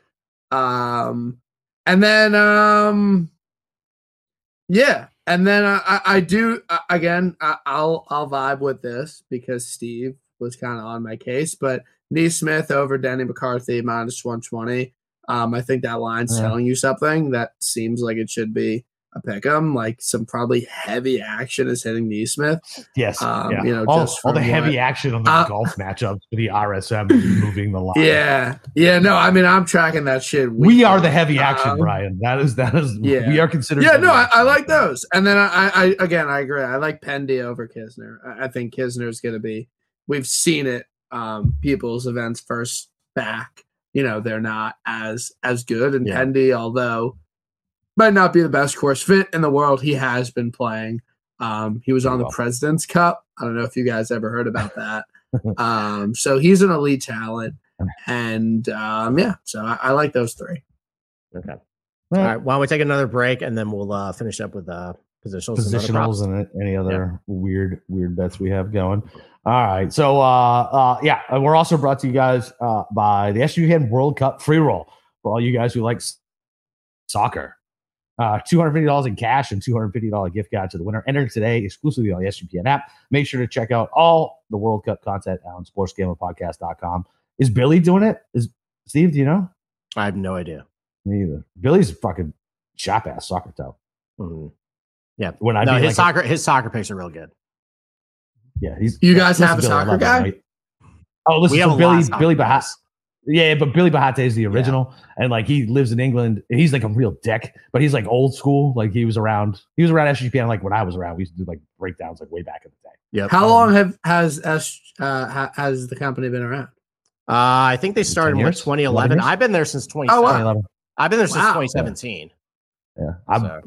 I'll vibe with this because Steve was kind of on my case, but Nesmith over Denny McCarthy minus 120. I think that line's telling you something. That seems like it should be a pick'em. Some probably heavy action is hitting Nesmith. Yes, all the heavy action on the golf matchups for the RSM is moving the line. Yeah. No, I'm tracking that shit. We are the heavy action, Brian. That is. Yeah. We are considered. Yeah, no, I like those. And then I agree. I like Pendy over Kisner. I think Kisner's going to be. We've seen it. People's events first back. They're not as good. And Pendy, although. Might not be the best course fit in the world. He has been playing. He was on the President's Cup. I don't know if you guys ever heard about that. So he's an elite talent. And I like those three. Okay. All right. Why don't we take another break and then we'll finish up with positionals and any other weird bets we have going. All right. So, we're also brought to you guys by the SGPN World Cup free roll for all you guys who like soccer. $250 in cash and $250 gift guide to the winner. Enter today exclusively on the SGPN app. Make sure to check out all the World Cup content on sportsgamblingpodcast.com. Is Billy doing it? Is Steve, do you know? I have no idea. Me either. Billy's a fucking chop ass soccer toe. Mm-hmm. Yeah. His soccer picks are real good. Yeah. You guys have a soccer guy? That, right? Oh, listen to Billy Bahas. Yeah, but Billy Bahate is the original, and he lives in England. He's a real dick, but he's old school. He was around SGPN when I was around. We used to do breakdowns way back in the day. Yeah. How long has the company been around? I think they started in 2011. I've been there since 2011. Wow. I've been there since 2017. Yeah, I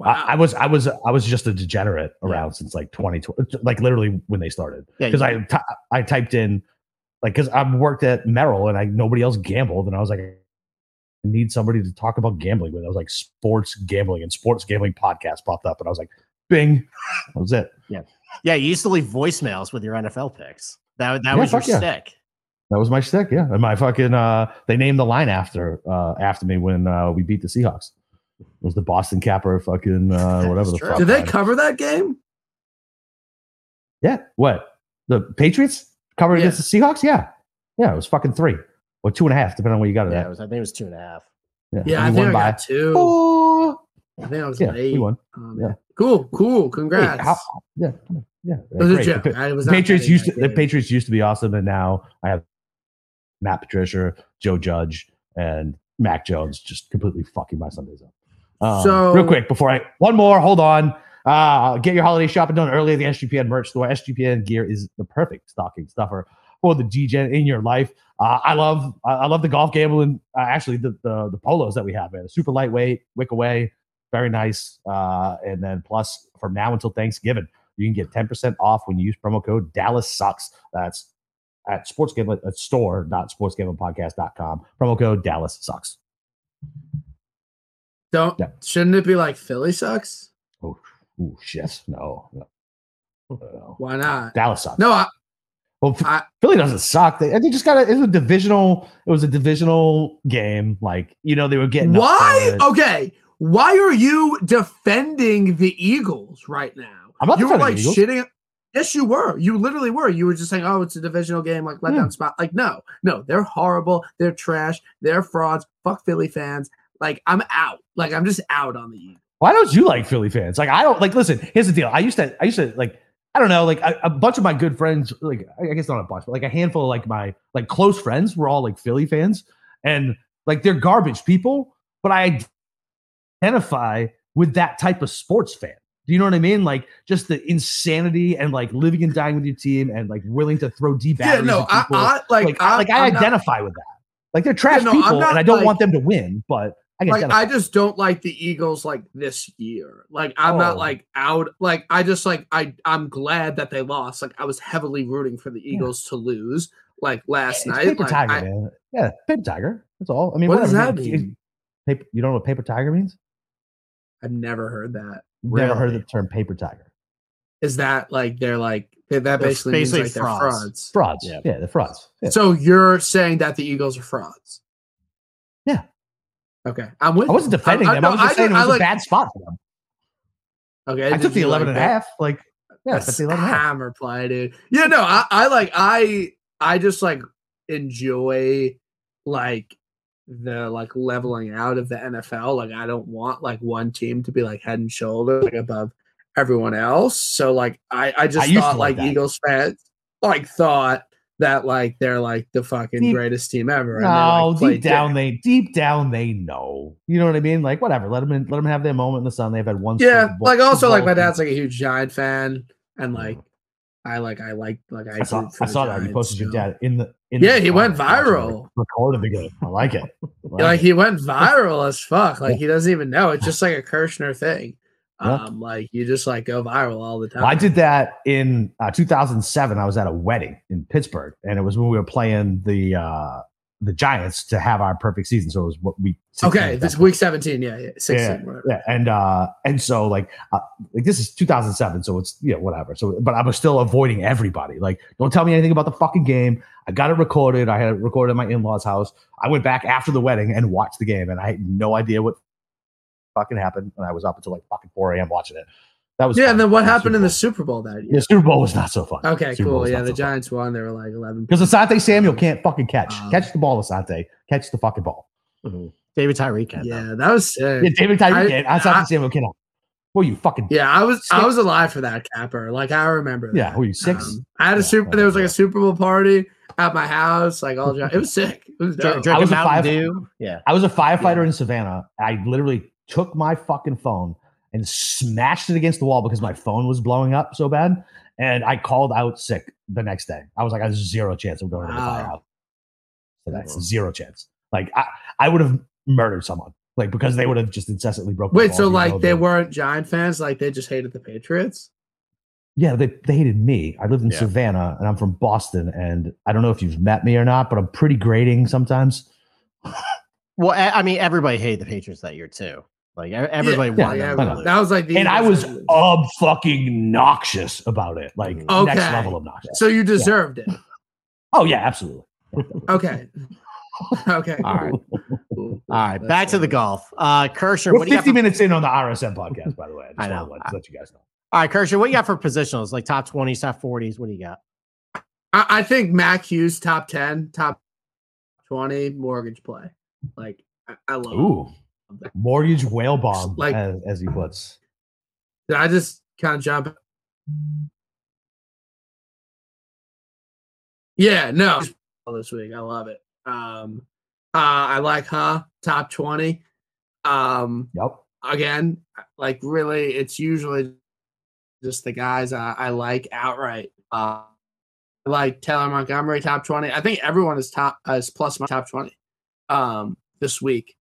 was just a degenerate around since 2020, literally when they started. Yeah, because I typed in. Because I've worked at Merrill and nobody else gambled, and I was I need somebody to talk about gambling with. I was sports gambling, and Sports Gambling Podcast popped up, and I was bing, that was it. Yeah. You used to leave voicemails with your NFL picks. That was your shtick. That was my shtick, yeah. And my fucking they named the line after me when we beat the Seahawks. It was the Boston Capper fucking whatever the fuck. Did they cover that game? Yeah. What, the Patriots? Covered against the Seahawks? Yeah. Yeah, it was fucking 3. Or 2.5, depending on what you got it at. I think it was 2.5. Yeah, I got 2. Oh. I think I was 8. We won. Cool. Congrats. It was a joke. The Patriots used to be awesome, and now I have Matt Patricia, Joe Judge, and Mac Jones just completely fucking my Sundays up. Real quick, one more, hold on. Get your holiday shopping done early at the SGPN merch store. SGPN gear is the perfect stocking stuffer for the DGen in your life. I love the golf gambling. Actually, the polos that we have, man, super lightweight, wick away, very nice. And then plus, from now until Thanksgiving, You can get 10% off when you use promo code DallasSucks. That's at sportsgamblingstore.sportsgamblingpodcast.com. Promo code DallasSucks. Shouldn't it be like Philly sucks? Oh shit! No. Why not? Dallas sucks. Philly doesn't suck. They just got It was a divisional game. They were getting. Why? Okay. Why are you defending the Eagles right now? I'm not defending the Eagles. Shitting. Yes, you were. You literally were. You were just saying, "Oh, it's a divisional game. Letdown spot." No, they're horrible. They're trash. They're frauds. Fuck Philly fans. I'm out. I'm just out on the Eagles. Why don't you like Philly fans? I don't like. Listen, here's the deal. I used to I don't know. A bunch of my good friends, I guess not a bunch, but a handful of my close friends were all Philly fans, and they're garbage people. But I identify with that type of sports fan. Do you know what I mean? Just the insanity and living and dying with your team and willing to throw D batteries. Yeah, no, at I identify with that. They're trash people, and I don't want them to win, but. I just don't like the Eagles this year. I'm not out. I just I'm glad that they lost. I was heavily rooting for the Eagles to lose last night. Paper tiger, man. Yeah, paper tiger. That's all. I mean, what does that mean? You don't know what paper tiger means? I've never heard that. Really. Never heard the term paper tiger. Is that basically means they're frauds? Frauds. Yeah, they're frauds. Yeah. So you're saying that the Eagles are frauds? Yeah. Okay, I'm with. I wasn't defending them. I was just saying it was a bad spot for them. Okay, I took the 11 and a half. That's the 11 and a half. Hammer play, dude. Yeah, no, I just enjoy the leveling out of the NFL. I don't want one team to be head and shoulder above everyone else. So I just thought Eagles fans thought that they're the fucking greatest team ever. No, deep down they know. You know what I mean? Whatever. Let them have their moment in the sun. They've had one. Yeah. My dad's a huge Giant fan, and I saw that you posted your dad in the he went viral. Recorded the game. I like it. He went viral as fuck. He doesn't even know. It's just a Kirshner thing. Yeah. You just go viral all the time. I did that in 2007. I was at a wedding in Pittsburgh, and it was when we were playing the Giants to have our perfect season. So it was what we this week 17, 16, yeah, whatever. Yeah, and so this is 2007, so it's whatever. So, but I was still avoiding everybody. Don't tell me anything about the fucking game. I got it recorded. I had it recorded at my in-laws' house. I went back after the wedding and watched the game, and I had no idea what fucking happened, and I was up until 4 a.m. watching it. That was fun. And then what happened in the Super Bowl that year? The Super Bowl was not so fun. Okay, cool. Yeah, the Giants won. They were 11 because Asante Samuel can't fucking catch. Catch the ball, Asante. Catch the fucking ball. Mm-hmm. David Tyree can. Yeah, that was sick. Yeah, David Tyree can. Asante Samuel cannot. Were you fucking? Yeah, I was. Sick? I was alive for that, Capper. I remember. That. Yeah, were you six? I had a super. There was a Super Bowl party at my house. It was sick. It was dope. I was a firefighter. Yeah, I was a firefighter in Savannah. I literally took my fucking phone and smashed it against the wall because my phone was blowing up so bad. And I called out sick the next day. I was like, I have zero chance of going to the firehouse. So that's zero chance. I would have murdered someone because they would have just incessantly broken. Wait, so they weren't Giant fans. They just hated the Patriots. Yeah, they hated me. I lived in Savannah, and I'm from Boston. And I don't know if you've met me or not, but I'm pretty grating sometimes. Well, I mean, everybody hated the Patriots that year too. Everybody wanted. Yeah, that was the and I was fucking noxious about it. Next level obnoxious. So you deserved it. Oh yeah, absolutely. Okay. Okay. All right. All right. That's back to the golf. Kirshner. We're 50 minutes in on the RSM podcast, by the way. I know. To let you guys know. All right, Kirshner, what you got for positionals? Top 20s, top 40s. What do you got? I think Mac Hughes top 10, top 20 mortgage play. I love. Ooh, it. Mortgage whale bomb, as he puts. Did I just kind of jump? Yeah, no. This week, I love it. I like top 20. Yep. Again, really, it's usually just the guys I like outright. I like Taylor Montgomery top 20. I think everyone is plus my top 20. This week.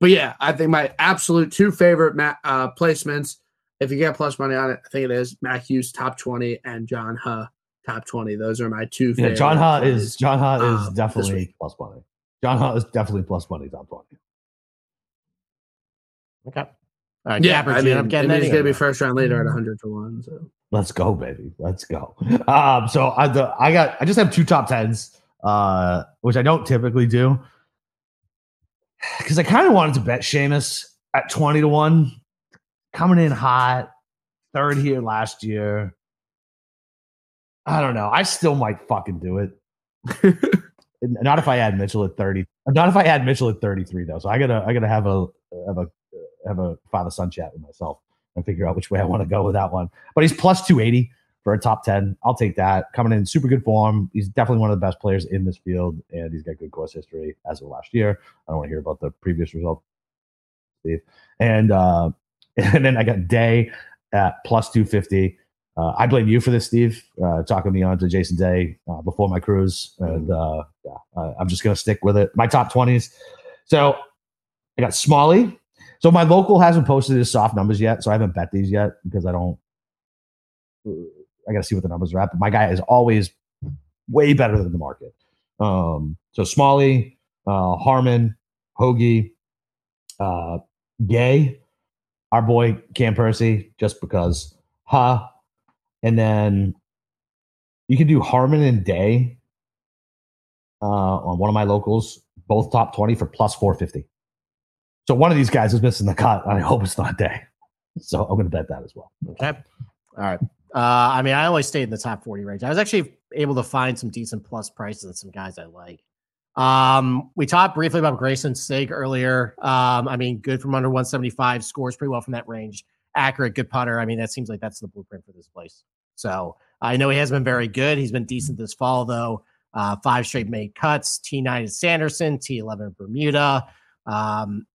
But yeah, I think my absolute two favorite placements if you get plus money on it, I think it is Mac Hughes top 20 and John Hull top 20. Those are my two favorites. Yeah, John Hull is definitely plus money. John Hull is definitely plus money top 20. Okay. All right, yeah, I mean, he's going to be first round leader at 100 to 1. So let's go, baby, let's go. So I just have two top tens, which I don't typically do, because I kind of wanted to bet Sheamus at 20 to 1, coming in hot, third here last year. I don't know. I still might fucking do it. Not if I add Mitchell at 30. Not if I add Mitchell at 33 though. So I gotta have a father son chat with myself and figure out which way I want to go with that one. But he's plus 280 for a top 10. I'll take that. Coming in super good form. He's definitely one of the best players in this field, and he's got good course history as of last year. I don't want to hear about the previous result, Steve. And then I got Day at plus 250. I blame you for this, Steve, talking me on to Jason Day before my cruise. And I'm just going to stick with it. My top 20s. So I got Smalley. So my local hasn't posted his soft numbers yet, so I haven't bet these yet because I got to see what the numbers are at. But my guy is always way better than the market. So Smalley, Harmon, Hoagie, Gay, our boy Cam Percy, just because. Ha. And then you can do Harmon and Day on one of my locals, both top 20 for plus 450. So one of these guys is missing the cut, and I hope it's not Day. So I'm going to bet that as well. Okay. All right. I mean, I always stayed in the top 40 range. I was actually able to find some decent plus prices and some guys I like. We talked briefly about Grayson Sigg earlier. I mean, good from under 175, scores pretty well from that range. Accurate, good putter. I mean, that seems like that's the blueprint for this place. So I know he hasn't been very good. He's been decent this fall, though. 5 straight made cuts. T9 at Sanderson, T11 at Bermuda.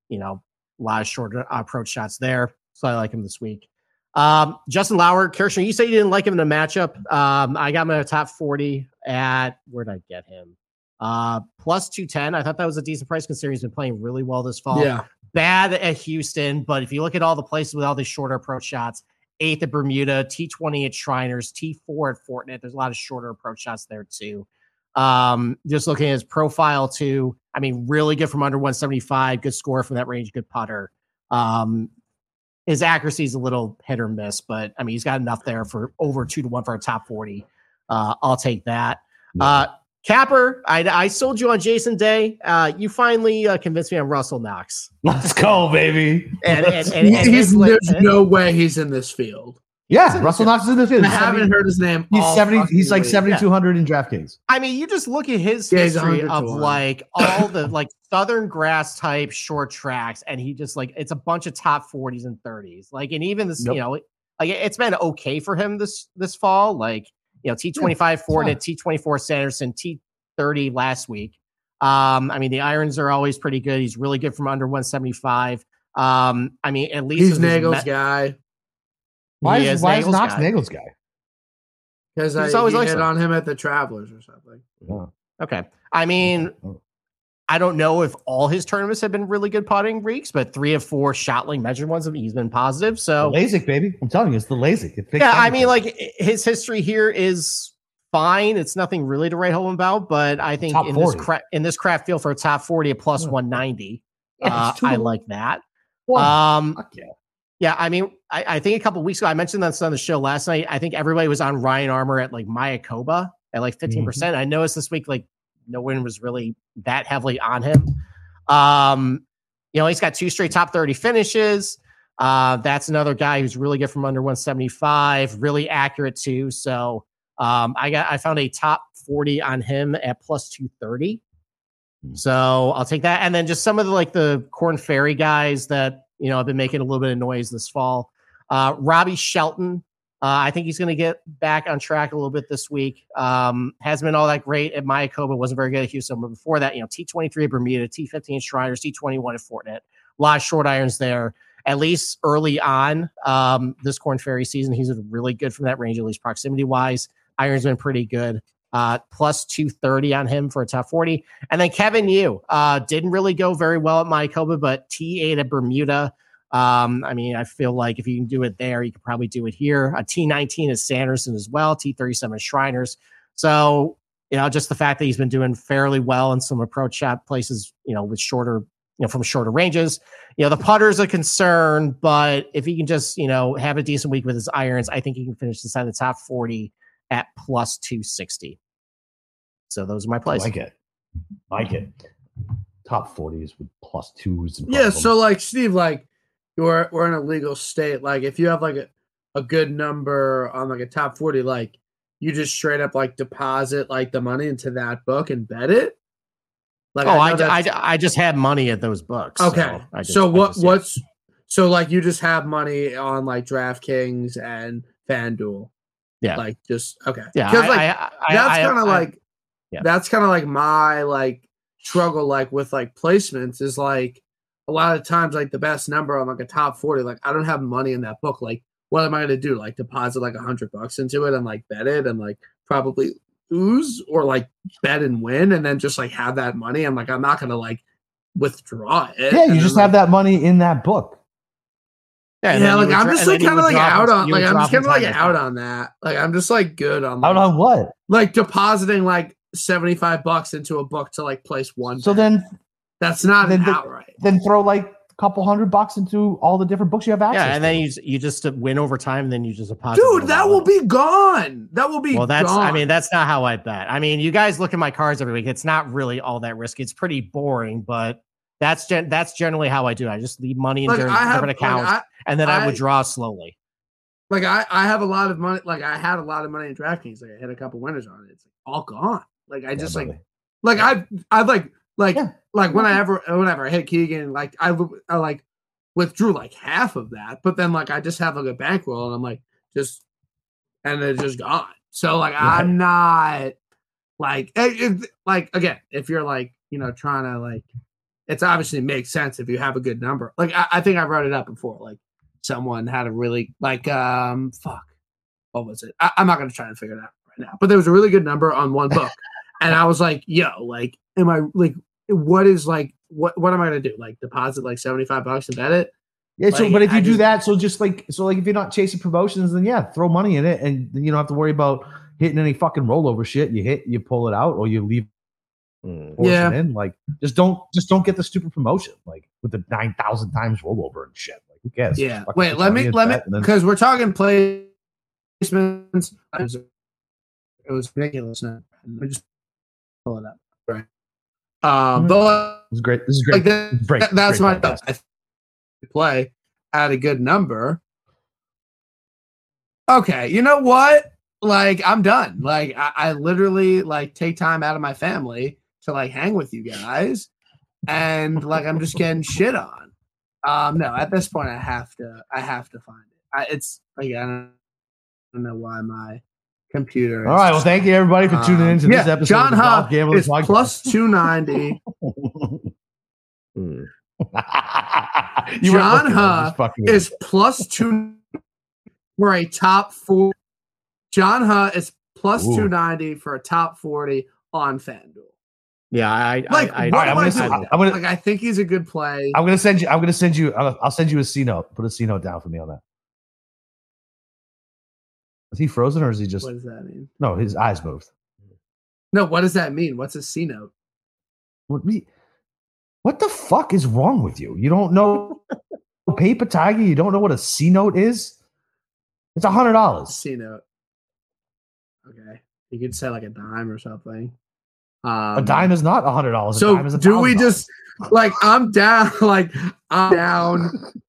You know, a lot of shorter approach shots there. So I like him this week. Justin Lauer, Kirshner, you say you didn't like him in the matchup. I got him in a top 40 at, where did I get him? Plus 210. I thought that was a decent price considering he's been playing really well this fall. Yeah. Bad at Houston, but if you look at all the places with all these shorter approach shots, 8th at Bermuda, T20 at Shriners, T4 at Fortinet. There's a lot of shorter approach shots there too. Just looking at his profile too. I mean, really good from under 175, good score from that range, good putter. His accuracy is a little hit or miss, but I mean, he's got enough there for over 2 to 1 for a top 40. I'll take that. Capper, I sold you on Jason Day. You finally convinced me on Russell Knox. Let's go, baby. There's no way he's in this field. Yeah, Russell Knox is in this field. I haven't heard his name. He's like 7,200 in DraftKings. I mean, you just look at his history of like all the like southern grass type short tracks, and he just like it's a bunch of top 40s and 30s. Like, and even this, you know, like it's been okay for him this fall. Like, you know, T25 Fortinet, T24 Sanderson, T30 last week. I mean, the irons are always pretty good. He's really good from under 175. I mean, at least he's Nagel's guy. Why is Knox Nagel's guy? Because I always hit on him at the Travelers or something. Yeah. Okay. I mean, I don't know if all his tournaments have been really good putting reeks, but 3 of 4 shotling measured ones of he's been positive. So LASIK, baby. I'm telling you, it's the LASIK. I mean, like his history here is fine. It's nothing really to write home about, but I think in this craft field for a top 40 at plus 190, I like that. Fuck yeah. Yeah, I mean, I think a couple of weeks ago, I mentioned this on the show last night. I think everybody was on Ryan Armour at like Mayakoba at like 15%. Mm-hmm. I noticed this week, like no one was really that heavily on him. You know, he's got 2 straight top 30 finishes. That's another guy who's really good from under 175, really accurate too. So I found a top 40 on him at plus 230. So I'll take that. And then just some of the like the Corn Ferry guys that, you know, I've been making a little bit of noise this fall. Robbie Shelton, I think he's going to get back on track a little bit this week. Hasn't been all that great at Mayakoba. Wasn't very good at Houston. But before that, you know, T23 at Bermuda, T15 at Shriners, T21 at Fortinet. A lot of short irons there. At least early on this Corn Ferry season, he's really good from that range, at least proximity-wise. Iron's been pretty good. Plus 230 on him for a top 40. And then Kevin Yu didn't really go very well at Mayakoba, but T8 at Bermuda. I mean, I feel like if you can do it there, you can probably do it here. T19 is Sanderson as well. T37 is Shriners. So, you know, just the fact that he's been doing fairly well in some approach shot places, you know, with shorter, you know, from shorter ranges. You know, the putter's a concern, but if he can just, you know, have a decent week with his irons, I think he can finish inside the top 40 at plus 260. So those are my plays. I like it. Top 40s with plus twos. And yeah. So like Steve, like, we're in a legal state. Like if you have like a good number on like a top 40, like you just straight up like deposit like the money into that book and bet it. Like, oh, I just had money at those books. Okay. So, so like you just have money on like DraftKings and FanDuel. Yeah. Like just, okay. Yeah. Cause like that's kind of like my like struggle, like with like placements is like, a lot of times, like the best number on like a top 40, like I don't have money in that book. Like, what am I going to do? Like deposit like $100 into it and like bet it and like probably lose or like bet and win and then just like have that money. I'm like, I'm not going to like withdraw it. Yeah, you just have that money in that book. Yeah, like I'm just like kind of like out on like I'm just kind of like out on that. Like I'm just like good on out on what? Like depositing like $75 into a book to like place one. So then. That's not then, outright. Then throw like a couple $100 into all the different books you have access to. Yeah, and then you just win over time, and then you just deposit. Dude, that will be gone. That will be gone. Well, I mean, that's not how I bet. I mean, you guys look at my cards every week. It's not really all that risky. It's pretty boring, but that's generally how I do it. I just leave money in different accounts, and then I withdraw slowly. Like, I have a lot of money. Like, I had a lot of money in DraftKings. Like, I had a couple winners on it. It's all gone. Like, I just, like I've like... Like, yeah. Like whenever I hit Keegan, like I like withdrew like half of that, but then like I just have like a bankroll and I'm like just and it's just gone. So like yeah. I'm not like like again, if you're like you know trying to like, it's obviously makes sense if you have a good number. Like I think I wrote it up before. Like someone had a really like what was it? I'm not gonna try and figure it out right now. But there was a really good number on one book, and I was like, yo, like. Am I like what is like what am I gonna do? Like deposit like $75 and bet it? Yeah, like, so but if you do that, so if you're not chasing promotions, then yeah, throw money in it and you don't have to worry about hitting any fucking rollover shit. You pull it out or you leave it in. Like just don't get the stupid promotion, like with the 9,000 times rollover and shit. Like who cares? Yeah. Wait, let me because we're talking placements. It was ridiculous now. Let me just pull it up. Right. But it's great. This is great. Like that's my thought. I play at a good number. Okay, you know what? Like I'm done. Like I literally like take time out of my family to like hang with you guys, and like I'm just getting shit on. No, at this point I have to find it. It's like I don't know why my computer. All right. Well, thank you everybody for tuning into this episode. John Hull is plus 290. John Hull is plus 290 for a top 40. John Hull is plus 290 for a top 40 on FanDuel. Yeah, I think he's a good play. I'll send you a C note. Put a C note down for me on that. Is he frozen or is he just... What does that mean? No, his eyes moved. No, what does that mean? What's a C note? What the fuck is wrong with you? You don't know Paper Tiger? You don't know what a C note is? It's $100. C note. Okay. You could say like a dime or something. A dime is not $100. So a do we just... Like, I'm down.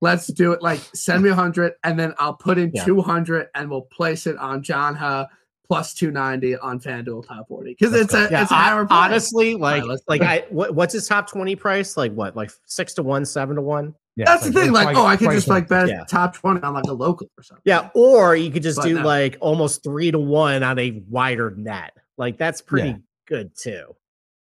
Let's do it. Like, send me 100, and then I'll put in 200, and we'll place it on John Hull plus 290 on FanDuel top 40 because it's an hour. Honestly, price. What's his top 20 price? Like what? Like 6-1, 7-1. Yeah, that's the thing. Like, I could just like bet top 20 on like a local or something. Yeah, or you could just like almost 3-1 on a wider net. Like that's pretty good too.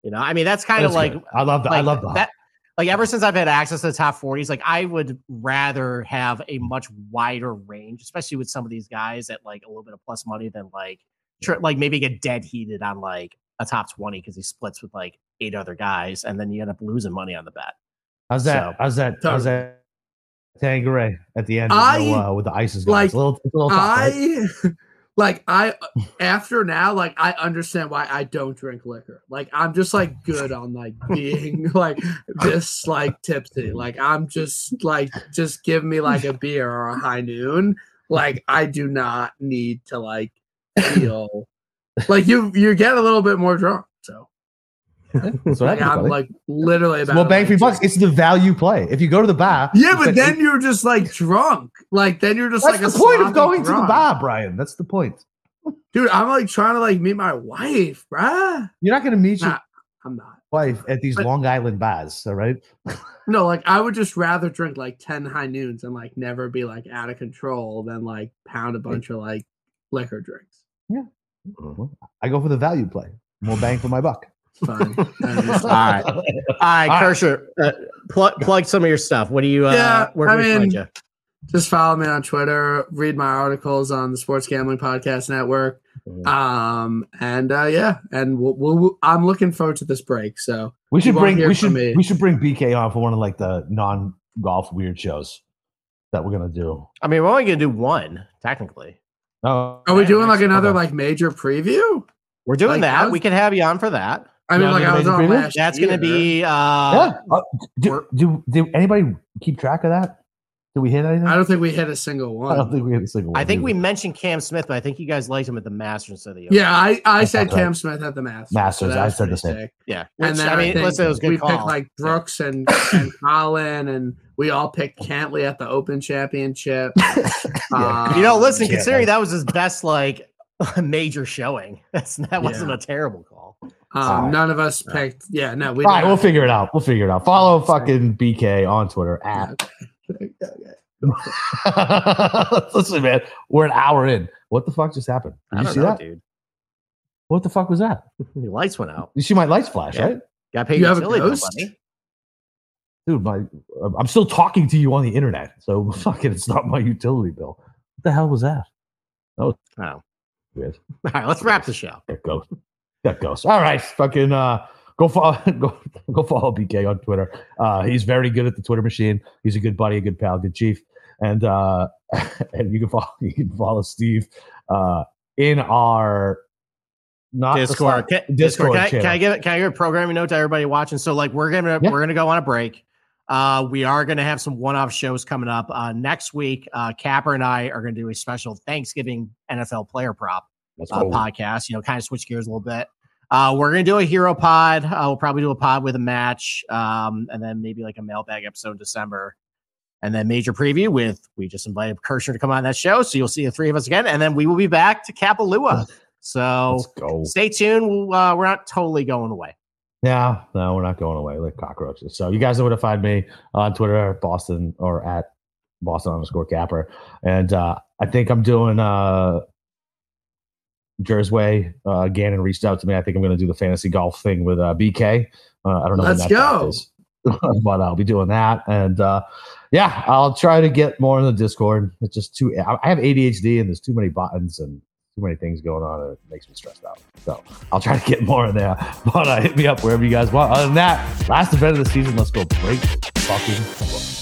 You know, I mean, that's kind of like good. I love that. Like, I love that. Like ever since I've had access to the top 40s, like I would rather have a much wider range, especially with some of these guys at like a little bit of plus money than like like maybe get dead heated on like a top 20 because he splits with like 8 other guys and then you end up losing money on the bet. How's that? Tanqueray at the end with the ice is gone. Like, it's a little tough, right? Like I understand why I don't drink liquor. Like I'm just like good on like being like this like tipsy. Like I'm just like give me like a beer or a high noon. Like I do not need to like feel like you get a little bit more drunk. So that's what I'm like literally about bang for $3. It's the value play. If you go to the bar, yeah, but then you're just like drunk. Like then you're just that's like the point of going drunk to the bar, Brian. That's the point, dude. I'm like trying to like meet my wife, bruh. You're not gonna meet your wife at these Long Island bars, all right? No, like I would just rather drink like 10 high noons and like never be like out of control than like pound a bunch of like liquor drinks. Yeah, I go for the value play. More bang for my buck. Fine. All right, Kirshner, plug some of your stuff. What do you? Where can we find you? Just follow me on Twitter. Read my articles on the Sports Gambling Podcast Network. And we'll I'm looking forward to this break. So we should bring BK on for one of like the non-golf weird shows that we're gonna do. I mean, we're only gonna do one technically. Oh, are we doing like another like major preview? We're doing like that. We can have you on for that. I mean, like I was on last year. That's going to be. Did anybody keep track of that? Did we hit anything? I don't think we hit a single one. I think we mentioned Cam Smith, but I think you guys liked him at the Masters of the Open. Yeah, I said Cam Smith at the Masters. So I said the same. Sick. Yeah, and then I mean, let's say it was a good call. We picked like Brooks and Colin, and we all picked Cantley at the Open Championship. Considering that was his best like major showing. That wasn't a terrible call. None of us picked. Yeah, no. We all right, we'll figure it out. Follow fucking BK on Twitter at. Listen, man, we're an hour in. What the fuck just happened? Did you see that, dude? What the fuck was that? Your lights went out. You see my lights flash, right? Got paid. You have a ghost? Dude, I'm still talking to you on the internet, so fucking it's not my utility bill. What the hell was that? Oh. Weird. All right, let's wrap the show. That goes. All right, fucking go follow BK on Twitter. He's very good at the Twitter machine. He's a good buddy, a good pal, good chief. And you can follow Steve in our Discord. Can I give a programming note to everybody watching? So like we're gonna go on a break. We are going to have some one-off shows coming up next week. Capper and I are going to do a special Thanksgiving NFL player prop podcast. You know, kind of switch gears a little bit. We're going to do a hero pod. We'll probably do a pod with a match, and then maybe like a mailbag episode in December, and then major preview we just invited Kirshner to come on that show. So you'll see the three of us again, and then we will be back to Kapalua. So stay tuned. We're not totally going away. No, we're not going away like cockroaches. So you guys know where to find me on Twitter, Boston, or at Boston_Capper. And I think I'm doing Jersey. Gannon reached out to me. I think I'm going to do the fantasy golf thing with BK. I don't know. Let's go. But I'll be doing that. And I'll try to get more in the Discord. It's just I have ADHD and there's too many buttons and too many things going on, and it makes me stressed out. So I'll try to get more in there. But hit me up wherever you guys want. Other than that, last event of the season, let's go break fucking.